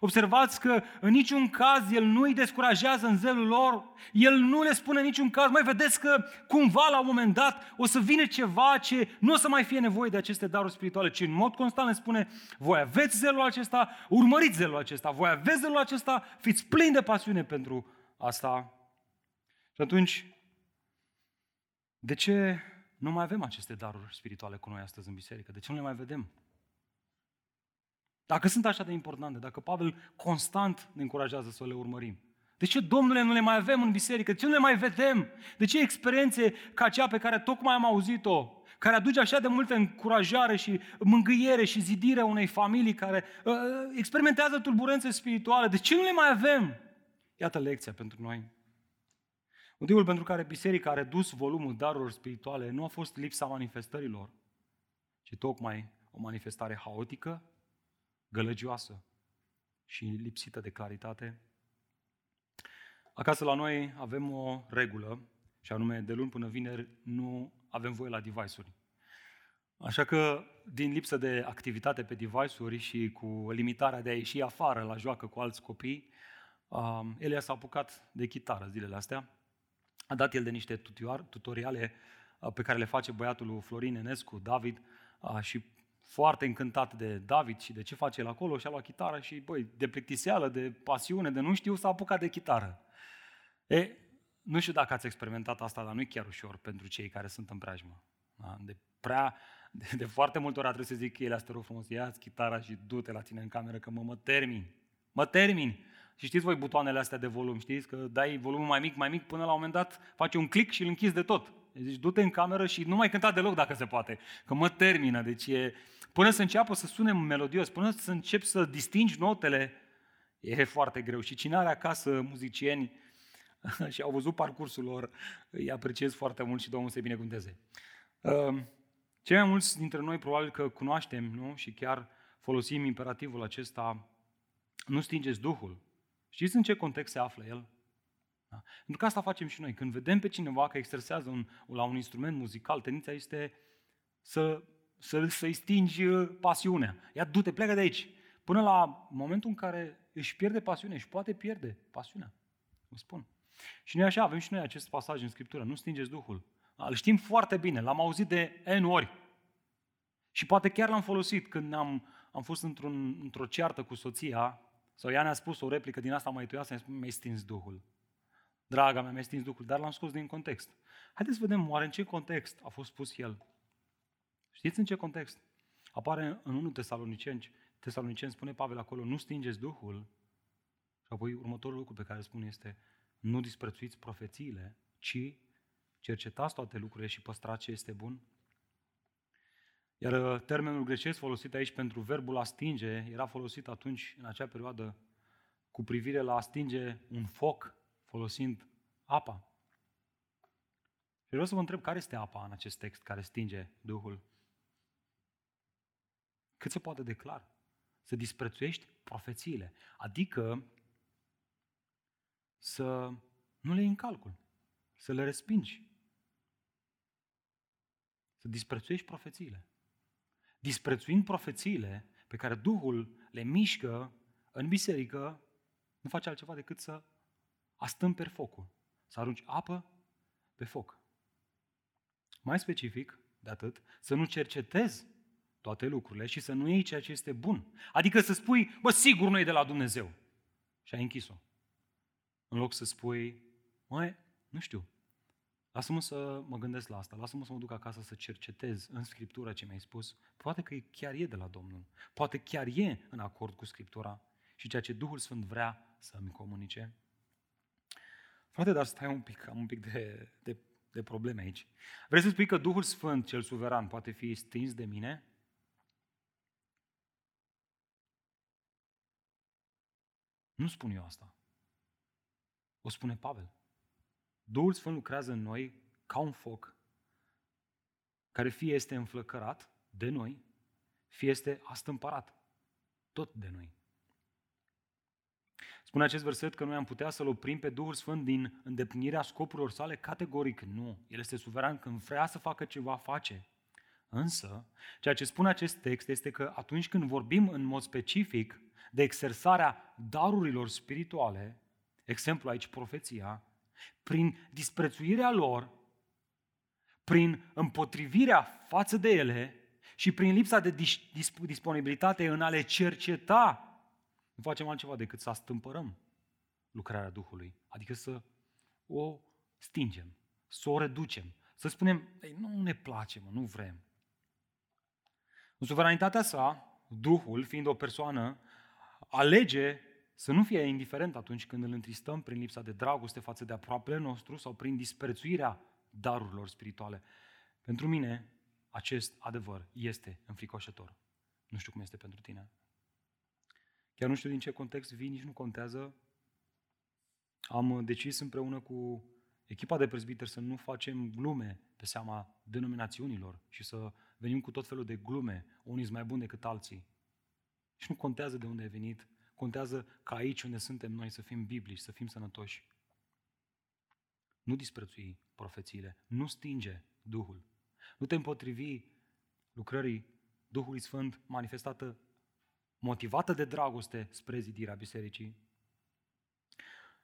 Observați că în niciun caz el nu îi descurajează în zelul lor, el nu le spune în niciun caz: mai vedeți că cumva la un moment dat o să vină ceva ce nu o să mai fie nevoie de aceste daruri spirituale, ci în mod constant le spune: voi aveți zelul acesta, urmăriți zelul acesta, voi aveți zelul acesta, fiți plini de pasiune pentru asta. Și atunci, de ce nu mai avem aceste daruri spirituale cu noi astăzi în biserică? De ce nu le mai vedem? Dacă sunt așa de importante, dacă Pavel constant ne încurajează să le urmărim, de ce, Domnule, nu le mai avem în biserică? De ce nu le mai vedem? De ce experiențe ca cea pe care tocmai am auzit-o, care aduce așa de multă încurajare și mângâiere și zidire unei familii care experimentează turbulențe spirituale, de ce nu le mai avem? Iată lecția pentru noi. Motivul pentru care biserica a redus volumul darurilor spirituale nu a fost lipsa manifestărilor, ci tocmai o manifestare haotică, gălăgioasă și lipsită de claritate. Acasă la noi avem o regulă, și anume de luni până vineri nu avem voie la device-uri. Așa că, din lipsă de activitate pe device-uri și cu limitarea de a ieși afară la joacă cu alți copii, Elia s-a apucat de chitară zilele astea. A dat el de niște tutoriale pe care le face băiatul lui Florin Enescu, David, și foarte încântat de David și de ce face el acolo, și-a luat chitară și, de plictiseală, de pasiune, de nu știu, s-a apucat de chitară. Nu știu dacă ați experimentat asta, dar nu e chiar ușor pentru cei care sunt în preajmă. De foarte multe ori trebuie să zic: Elea, te rog frumos, ia-ți chitara și du-te la tine în cameră, că mă termin. Și știți voi butoanele astea de volum, știți că dai volumul mai mic, până la un moment dat face un click și îl închizi de tot. Deci du-te în cameră și nu mai cânta deloc dacă se poate, că mă termină. Deci până să înceapă să sune melodios, până să începi să distingi notele, e foarte greu. Și cine are acasă muzicieni și au văzut parcursul lor, îi apreciez foarte mult și Domnul să-i binecuvânteze. Cei mai mulți dintre noi probabil că cunoaștem, nu? Și chiar folosim imperativul acesta: nu stingeți Duhul. Știți în ce context se află el? Da. Pentru că asta facem și noi. Când vedem pe cineva că exersează la un instrument muzical, tendința este să-i stingi pasiunea. Ia, du-te, pleacă de aici. Până la momentul în care își pierde pasiunea, își poate pierde pasiunea. Vă spun. Și noi așa avem și noi acest pasaj în Scriptură: nu stingeți Duhul. Da, îl știm foarte bine, l-am auzit de N ori. Și poate chiar l-am folosit când am fost într-o ceartă cu soția, sau ea ne-a spus o replică din asta mai tuioasă, mi-ai stins Duhul. Draga mea, mi-ai stins Duhul, dar l-am scos din context. Haideți să vedem oare în ce context a fost pus el. Știți în ce context? Apare în 1 Tesaloniceni, spune Pavel acolo, nu stingeți Duhul. Și apoi următorul lucru pe care îl spune este, nu disprețuiți profețiile, ci cercetați toate lucrurile și păstrați ce este bun. Iar termenul grecesc folosit aici pentru verbul a stinge era folosit atunci, în acea perioadă, cu privire la a stinge un foc folosind apa. Și vreau să vă întreb, care este apa în acest text care stinge Duhul? Cât se poate de clar? Să disprețuiești profețiile, adică să nu le iei în calcul, să le respingi. Să disprețuiești profețiile. Disprețuind profețiile pe care Duhul le mișcă în biserică, nu face altceva decât să astâmperi focul, să arunci apă pe foc. Mai specific de atât, să nu cercetezi toate lucrurile și să nu iei ceea ce este bun. Adică să spui, bă, sigur nu e de la Dumnezeu. Și ai închis-o. În loc să spui, măi, nu știu, lasă-mă să mă gândesc la asta, lasă-mă să mă duc acasă să cercetez în Scriptura ce mi-ai spus, poate că chiar e de la Domnul, poate chiar e în acord cu Scriptura și ceea ce Duhul Sfânt vrea să îmi comunice. Frate, dar stai un pic, am un pic de probleme aici. Vrei să spui că Duhul Sfânt, cel suveran, poate fi stins de mine? Nu spun eu asta. O spune Pavel. Duhul Sfânt lucrează în noi ca un foc care fie este înflăcărat de noi, fie este astâmpărat tot de noi. Spune acest verset că noi am putea să-L oprim pe Duhul Sfânt din îndeplinirea scopurilor sale? Categoric nu. El este suveran, când vrea să facă ceva, face. Însă, ceea ce spune acest text este că atunci când vorbim în mod specific de exersarea darurilor spirituale, exemplu aici profeția, prin disprețuirea lor, prin împotrivirea față de ele și prin lipsa de disponibilitate în a le cerceta, nu facem altceva decât să astâmpărăm lucrarea Duhului, adică să o stingem, să o reducem, să spunem, ei, nu ne place, mă, nu vrem. În suveranitatea sa, Duhul, fiind o persoană, alege să nu fie indiferent atunci când îl întristăm prin lipsa de dragoste față de aproapele nostru sau prin disprețuirea darurilor spirituale. Pentru mine, acest adevăr este înfricoșător. Nu știu cum este pentru tine. Chiar nu știu din ce context vii, nici nu contează. Am decis împreună cu echipa de prezbiteri să nu facem glume pe seama denominațiunilor și să venim cu tot felul de glume, unii sunt mai buni decât alții. Și nu contează de unde ai venit, contează că aici unde suntem noi să fim biblici, să fim sănătoși. Nu disprețui profețiile, nu stinge Duhul. Nu te împotrivi lucrării Duhului Sfânt manifestată, motivată de dragoste spre zidirea bisericii.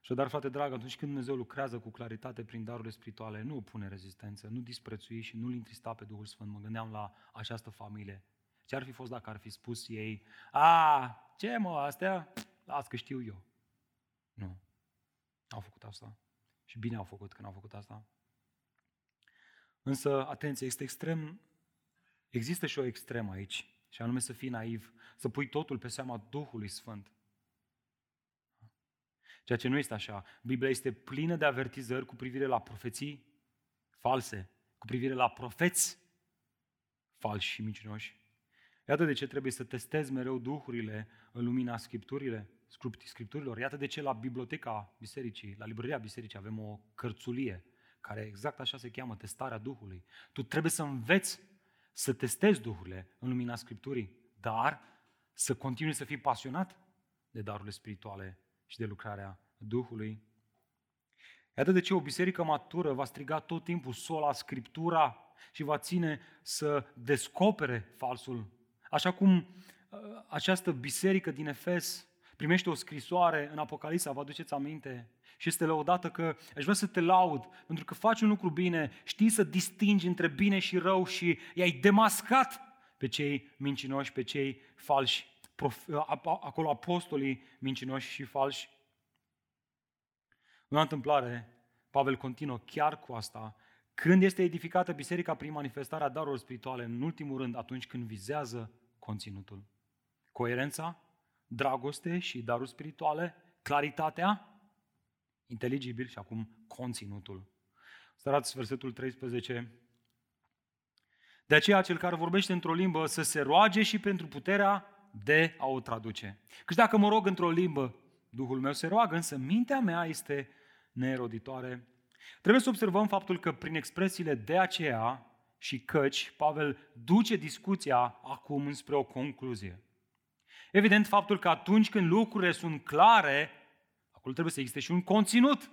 Și dar, frate drag, atunci când Dumnezeu lucrează cu claritate prin darurile spirituale, nu pune rezistență, nu disprețui și nu-L întrista pe Duhul Sfânt. Mă gândeam la această familie. Ce ar fi fost dacă ar fi spus ei, a, ce mă, astea, las că știu eu. Nu, au făcut asta. Și bine au făcut când au făcut asta. Însă, atenție, este extrem, există și o extremă aici, și anume să fii naiv, să pui totul pe seama Duhului Sfânt. Ceea ce nu este așa. Biblia este plină de avertizări cu privire la profeții false, cu privire la profeți falși și mincinoși. Iată de ce trebuie să testezi mereu duhurile în lumina scripturilor. Iată de ce la biblioteca bisericii, la librăria bisericii avem o cărțulie care exact așa se cheamă, testarea Duhului. Tu trebuie să înveți să testezi duhurile în lumina Scripturii, dar să continui să fii pasionat de darurile spirituale și de lucrarea Duhului. Iată de ce o biserică matură va striga tot timpul sola Scriptura și va ține să descopere falsul. Așa cum această biserică din Efes primește o scrisoare în Apocalipsa, vă aduceți aminte? Și este lăudată că aș vrea să te laud, pentru că faci un lucru bine, știi să distingi între bine și rău și i-ai demascat pe cei mincinoși, pe cei falși, acolo apostolii mincinoși și falși. În întâmplare, Pavel continuă chiar cu asta, Când este edificată biserica prin manifestarea darurilor spirituale, în ultimul rând, atunci când vizează conținutul. Coerența, dragoste și daruri spirituale, claritatea, inteligibil și acum conținutul. Stărați versetul 13. De aceea cel care vorbește într-o limbă să se roage și pentru puterea de a o traduce. Căci dacă mă rog într-o limbă, Duhul meu se roagă, însă mintea mea este neroditoare. Trebuie să observăm faptul că prin expresiile de aceea și căci, Pavel duce discuția acum înspre o concluzie. Evident, faptul că atunci când lucrurile sunt clare, acolo trebuie să existe și un conținut.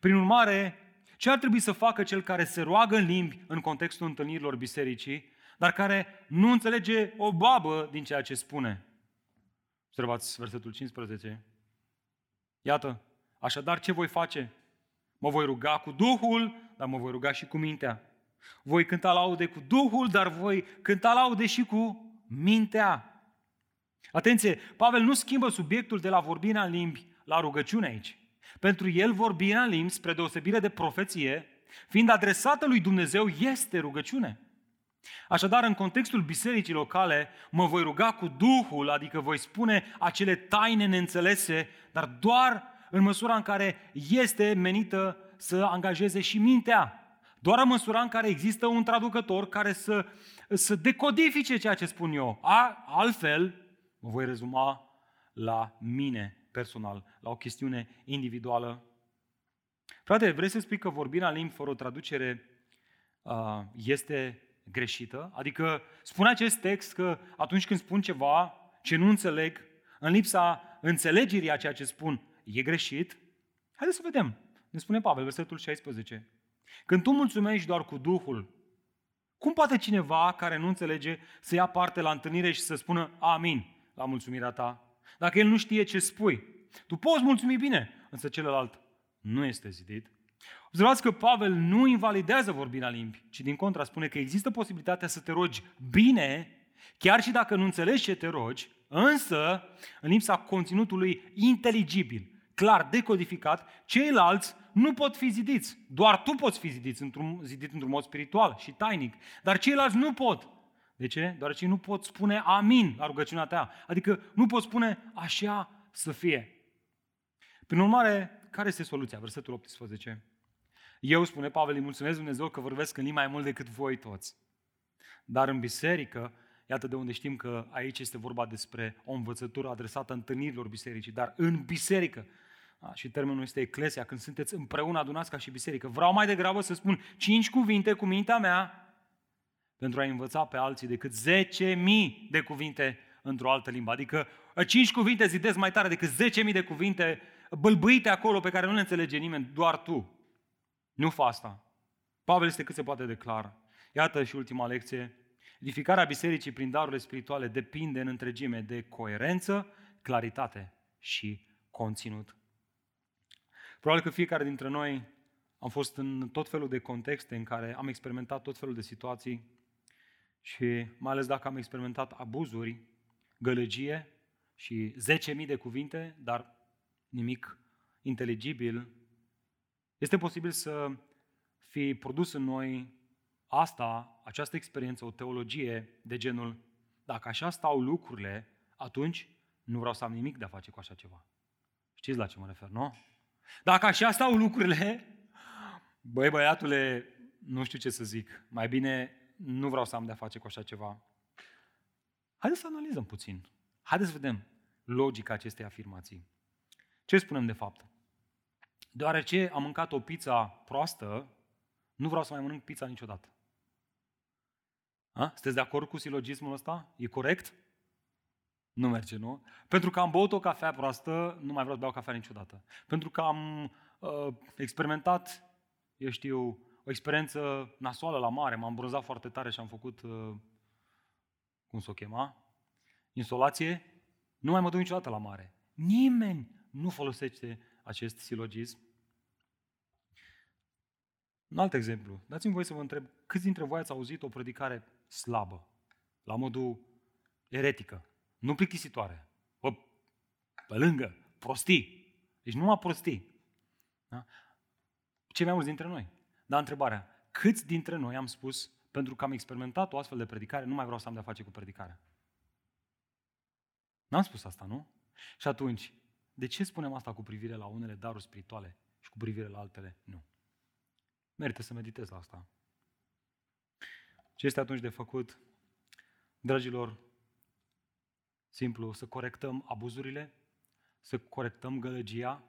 Prin urmare, ce ar trebui să facă cel care se roagă în limbi în contextul întâlnirilor bisericii, dar care nu înțelege o babă din ceea ce spune? Observați versetul 15. Iată, așadar ce voi face? Mă voi ruga cu Duhul, dar mă voi ruga și cu mintea. Voi cânta laude cu Duhul, dar voi cânta laude și cu mintea. Atenție, Pavel nu schimbă subiectul de la vorbirea în limbi la rugăciune aici. Pentru el vorbirea în limbi, spre deosebire de profeție, fiind adresată lui Dumnezeu, este rugăciune. Așadar, în contextul bisericii locale, mă voi ruga cu Duhul, adică voi spune acele taine neînțelese, dar doar în măsura în care este menită să angajeze și mintea. Doar în măsura în care există un traducător care să decodifice ceea ce spun eu. Altfel, mă voi rezuma la mine personal, la o chestiune individuală. Frate, vrei să spui că vorbirea în limbi fără o traducere este greșită? Adică spune acest text că atunci când spun ceva ce nu înțeleg, în lipsa înțelegerii a ceea ce spun, e greșit? Haideți să vedem. Ne spune Pavel, versetul 16. Când tu mulțumești doar cu Duhul, cum poate cineva care nu înțelege să ia parte la întâlnire și să spună amin la mulțumirea ta? Dacă el nu știe ce spui, tu poți mulțumi bine, însă celălalt nu este zidit. Observați că Pavel nu invalidează vorbirea limbi, ci din contra spune că există posibilitatea să te rogi bine, chiar și dacă nu înțelegi ce te rogi, însă în lipsa conținutului inteligibil, clar decodificat, ceilalți nu pot fi zidiți. Doar tu poți fi zidit într-un mod spiritual și tainic, dar ceilalți nu pot. De ce? Deoarece nu pot spune amin la rugăciunea ta. Adică nu pot spune așa să fie. Prin urmare, care este soluția? Versetul 18. Eu, spune Pavel, îi mulțumesc Dumnezeu că vorbesc în limbi mai mult decât voi toți. Dar în biserică, iată de unde știm că aici este vorba despre o învățătură adresată întâlnirilor bisericii, dar în biserică, și termenul este eclesia, când sunteți împreună adunați ca și biserică, vreau mai degrabă să spun 5 cuvinte cu mintea mea, pentru a învăța pe alții decât 10.000 de cuvinte într-o altă limbă. Adică 5 cuvinte zidesc mai tare decât 10.000 de cuvinte bâlbâite acolo pe care nu le înțelege nimeni, doar tu. Nu fă asta. Pavel este cât se poate de clar. Iată și ultima lecție. Edificarea bisericii prin darurile spirituale depinde în întregime de coerență, claritate și conținut. Probabil că fiecare dintre noi am fost în tot felul de contexte în care am experimentat tot felul de situații, și mai ales dacă am experimentat abuzuri, gălăgie și 10.000 de cuvinte, dar nimic inteligibil, este posibil să fi produs în noi această experiență, o teologie de genul: dacă așa stau lucrurile, atunci nu vreau să am nimic de a face cu așa ceva. Știți la ce mă refer, nu? Dacă așa stau lucrurile, băiatule, nu știu ce să zic, mai bine nu vreau să am de-a face cu așa ceva. Haideți să analizăm puțin. Haideți să vedem logica acestei afirmații. Ce spunem de fapt? Deoarece am mâncat o pizza proastă, nu vreau să mai mănânc pizza niciodată. Sunteți de acord cu silogismul ăsta? E corect? Nu merge, nu? Pentru că am băut o cafea proastă, nu mai vreau să beau cafea niciodată. Pentru că am experimentat, o experiență nasoală la mare, m-am brânzat foarte tare și am făcut, cum s-o chema, insolație, nu mai mă duc niciodată la mare. Nimeni nu folosește acest silogism. Un alt exemplu, dați-mi voie să vă întreb, câți dintre voi ați auzit o predicare slabă, la modul eretică, nu plictisitoare, pe lângă, prostii, deci numai prostii. Da? Cei mai mulți dintre noi. Dar întrebarea, Câți dintre noi am spus, pentru că am experimentat o astfel de predicare, nu mai vreau să am de-a face cu predicarea? N-am spus asta, nu? Și atunci, de ce spunem asta cu privire la unele daruri spirituale și cu privire la altele? Nu. Merită să meditez la asta. Ce este atunci de făcut? Dragilor, simplu, să corectăm abuzurile, să corectăm gălăgia,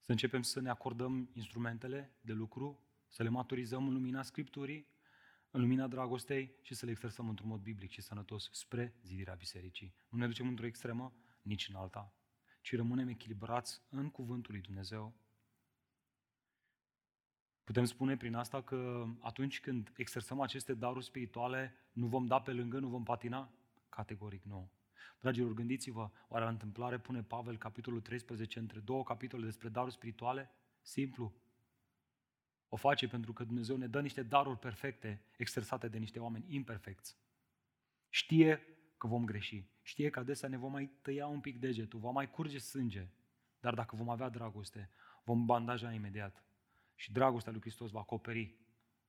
să începem să ne acordăm instrumentele de lucru, să le maturizăm în lumina Scripturii, în lumina dragostei și să le exersăm într-un mod biblic și sănătos spre zidirea bisericii. Nu ne ducem într-o extremă, nici în alta, ci rămânem echilibrați în cuvântul lui Dumnezeu. Putem spune prin asta că atunci când exersăm aceste daruri spirituale, nu vom da pe lângă, nu vom patina? Categoric nu. Dragilor, gândiți-vă, oare la întâmplare pune Pavel capitolul 13 între două capitole despre daruri spirituale? Simplu. O face pentru că Dumnezeu ne dă niște daruri perfecte, exersate de niște oameni imperfecți. Știe că vom greși, știe că adesea ne vom mai tăia un pic degetul, va mai curge sânge, dar dacă vom avea dragoste, vom bandaja imediat și dragostea lui Hristos va acoperi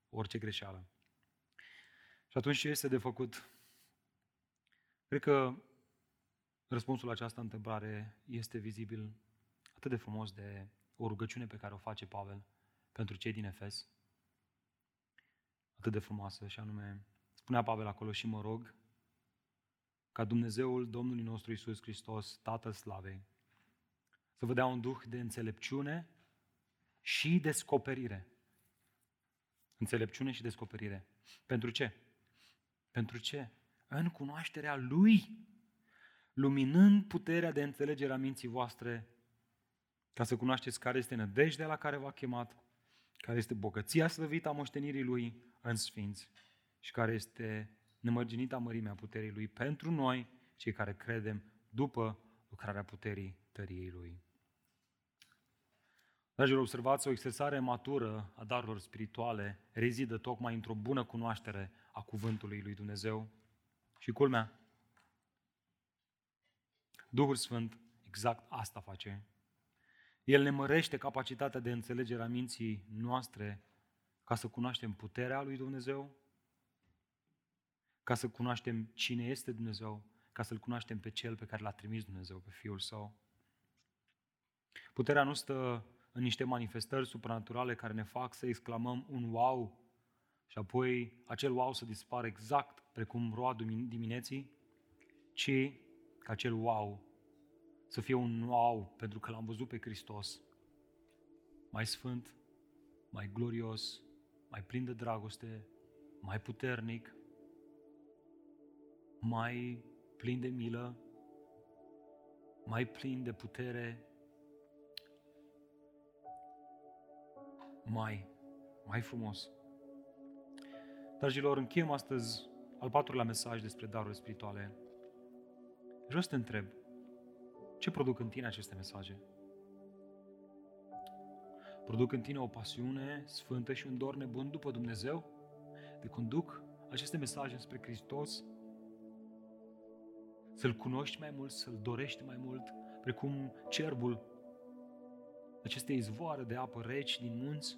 orice greșeală. Și atunci ce este de făcut? Cred că răspunsul la această întrebare este vizibil atât de frumos de o rugăciune pe care o face Pavel pentru cei din Efes, atât de frumoasă, și anume, spunea Pavel acolo: și mă rog ca Dumnezeul Domnului nostru Iisus Hristos, Tatăl Slavei, să vă dea un duh de înțelepciune și descoperire. Înțelepciune și descoperire. Pentru ce? Pentru ce? În cunoașterea Lui, luminând puterea de înțelegere a minții voastre, ca să cunoașteți care este nădejdea la care v-a chemat, care este bogăția slăvită a moștenirii Lui în sfinți și care este nemărginita mărimea puterii Lui pentru noi, cei care credem, după lucrarea puterii tăriei Lui. Dragilor, observați, o exersare matură a darurilor spirituale rezidă tocmai într-o bună cunoaștere a cuvântului lui Dumnezeu. Și culmea, Duhul Sfânt exact asta face. El ne mărește capacitatea de înțelegere a minții noastre ca să cunoaștem puterea lui Dumnezeu, ca să cunoaștem cine este Dumnezeu, ca să-L cunoaștem pe Cel pe care L-a trimis Dumnezeu, pe Fiul Său. Puterea nu stă în niște manifestări supranaturale care ne fac să exclamăm un wow și apoi acel wow să dispară exact precum roadul dimineții, ci ca acel wow să fie un wow pentru că L-am văzut pe Hristos mai sfânt, mai glorios, mai plin de dragoste, mai puternic, mai plin de milă, mai plin de putere, mai frumos. Dragilor, încheiem astăzi al patrulea mesaj despre daruri spirituale. Vreau să te întreb, ce produc în tine aceste mesaje? Produc în tine o pasiune sfântă și un dor nebun după Dumnezeu? Te conduc aceste mesaje spre Hristos? Să-L cunoști mai mult, să-L dorești mai mult, precum cerbul, aceste izvoare de apă reci din munți?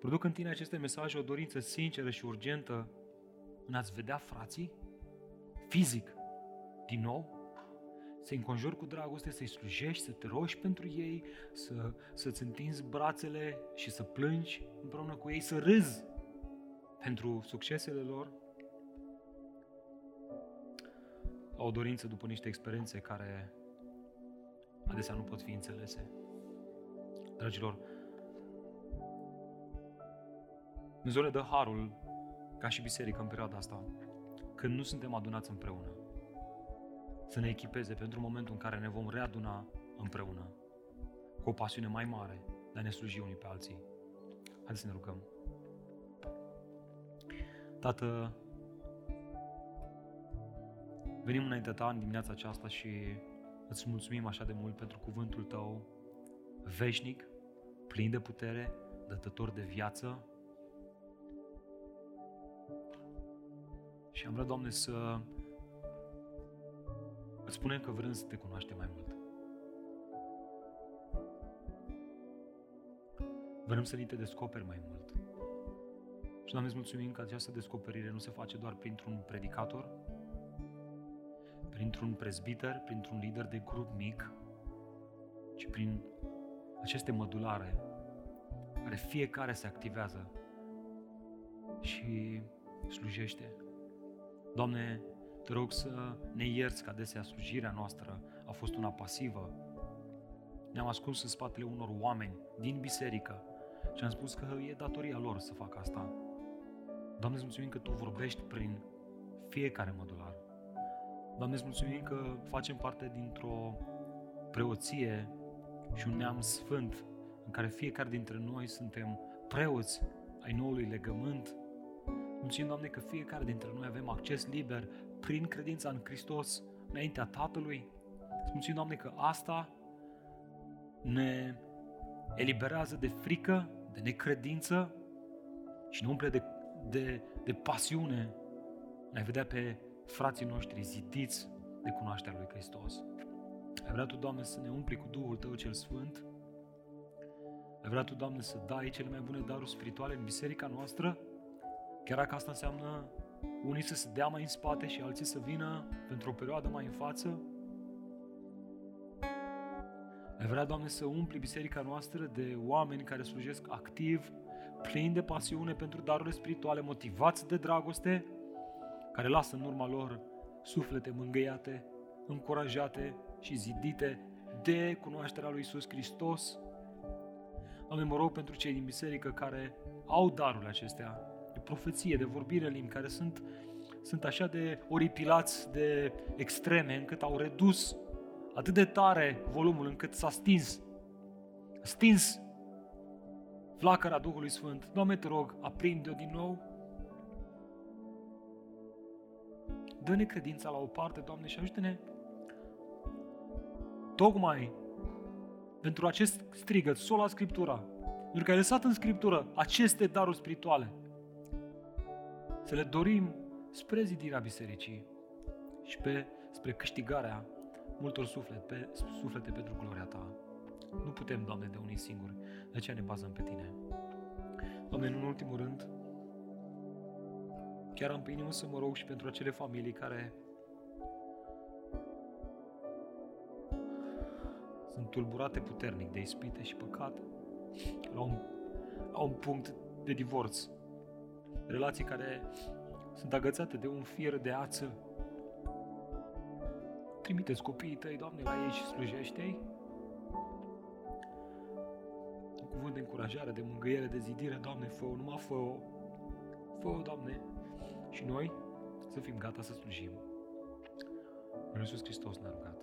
Produc în tine aceste mesaje o dorință sinceră și urgentă în a-ți vedea frații fizic din nou, să-i înconjuri cu dragoste, să-i slujești, să te rogi pentru ei, să-ți întinzi brațele și să plângi împreună cu ei, să râzi pentru succesele lor? O dorință după niște experiențe care adesea nu pot fi înțelese. Dragilor, Dumnezeu ne dă harul, ca și biserică în perioada asta, când nu suntem adunați împreună, să ne echipeze pentru momentul în care ne vom readuna împreună, cu o pasiune mai mare de a ne sluji unii pe alții. Haideți să ne rugăm. Tată, venim înaintea Ta în dimineața aceasta și îți mulțumim așa de mult pentru cuvântul Tău veșnic, plin de putere, dătător de viață. Și am vrea, Doamne, să îți spunem că vrem să Te cunoaștem mai mult. Vrem să ni te descoperi mai mult. Și, Doamne, îți mulțumim că această descoperire nu se face doar printr-un predicator, printr-un prezbiter, printr-un lider de grup mic, ci prin aceste mădulare care fiecare se activează și slujește. Doamne, te rog să ne ierți că adesea slujirea noastră a fost una pasivă. Ne-am ascuns în spatele unor oameni din biserică și am spus că e datoria lor să facă asta. Doamne, îți mulțumim că Tu vorbești prin fiecare mădular. Doamne, îți mulțumim că facem parte dintr-o preoție și un neam sfânt în care fiecare dintre noi suntem preoți ai noului legământ. Mulțumim, Doamne, că fiecare dintre noi avem acces liber prin credința în Hristos înaintea Tatălui. Mulțumim, Doamne, că asta ne eliberează de frică, de necredință și ne umple de pasiune ne-ai vedea pe frații noștri zidiți de cunoașterea lui Hristos. Ai vrea Tu, Doamne, să ne umpli cu Duhul Tău cel Sfânt. Ai vrea Tu, Doamne, să dai cele mai bune daruri spirituale în biserica noastră, chiar dacă asta înseamnă unii să se dea mai în spate și alții să vină pentru o perioadă mai în față. Ai vrea, Doamne, să umpli biserica noastră de oameni care slujesc activ, plini de pasiune pentru darurile spirituale, motivați de dragoste, care lasă în urma lor suflete mângâiate, încurajate și zidite de cunoașterea lui Iisus Hristos. Doamne, mă rog pentru cei din biserică care au darurile acestea de profeție, de vorbire în limbi, care sunt așa de oripilați de extreme încât au redus atât de tare volumul încât s-a stins flacăra Duhului Sfânt. Doamne, te rog, aprinde-o din nou. Dă-ne credința la o parte, Doamne, și ajută-ne tocmai pentru acest strigăt, sola Scriptura, pentru că ai lăsat în Scriptură aceste daruri spirituale, să le dorim spre zidirea bisericii și spre câștigarea multor suflete pentru gloria Ta. Nu putem, Doamne, de unii singuri, de aceea ne bazăm pe Tine. Doamne, în ultimul rând, chiar am pe inimă să mă rog și pentru acele familii care sunt tulburate puternic de ispite și păcate, la un punct de divorț, relații care sunt agățate de un fier de ață. Trimite-ți copiii Tăi, Doamne, la ei și slujește-i. Un cuvânt de încurajare, de mângâiere, de zidire, Doamne, fă-o, numai fă-o. Fă-o, Doamne, și noi să fim gata să slujim. În Iisus Hristos ne-a rugat.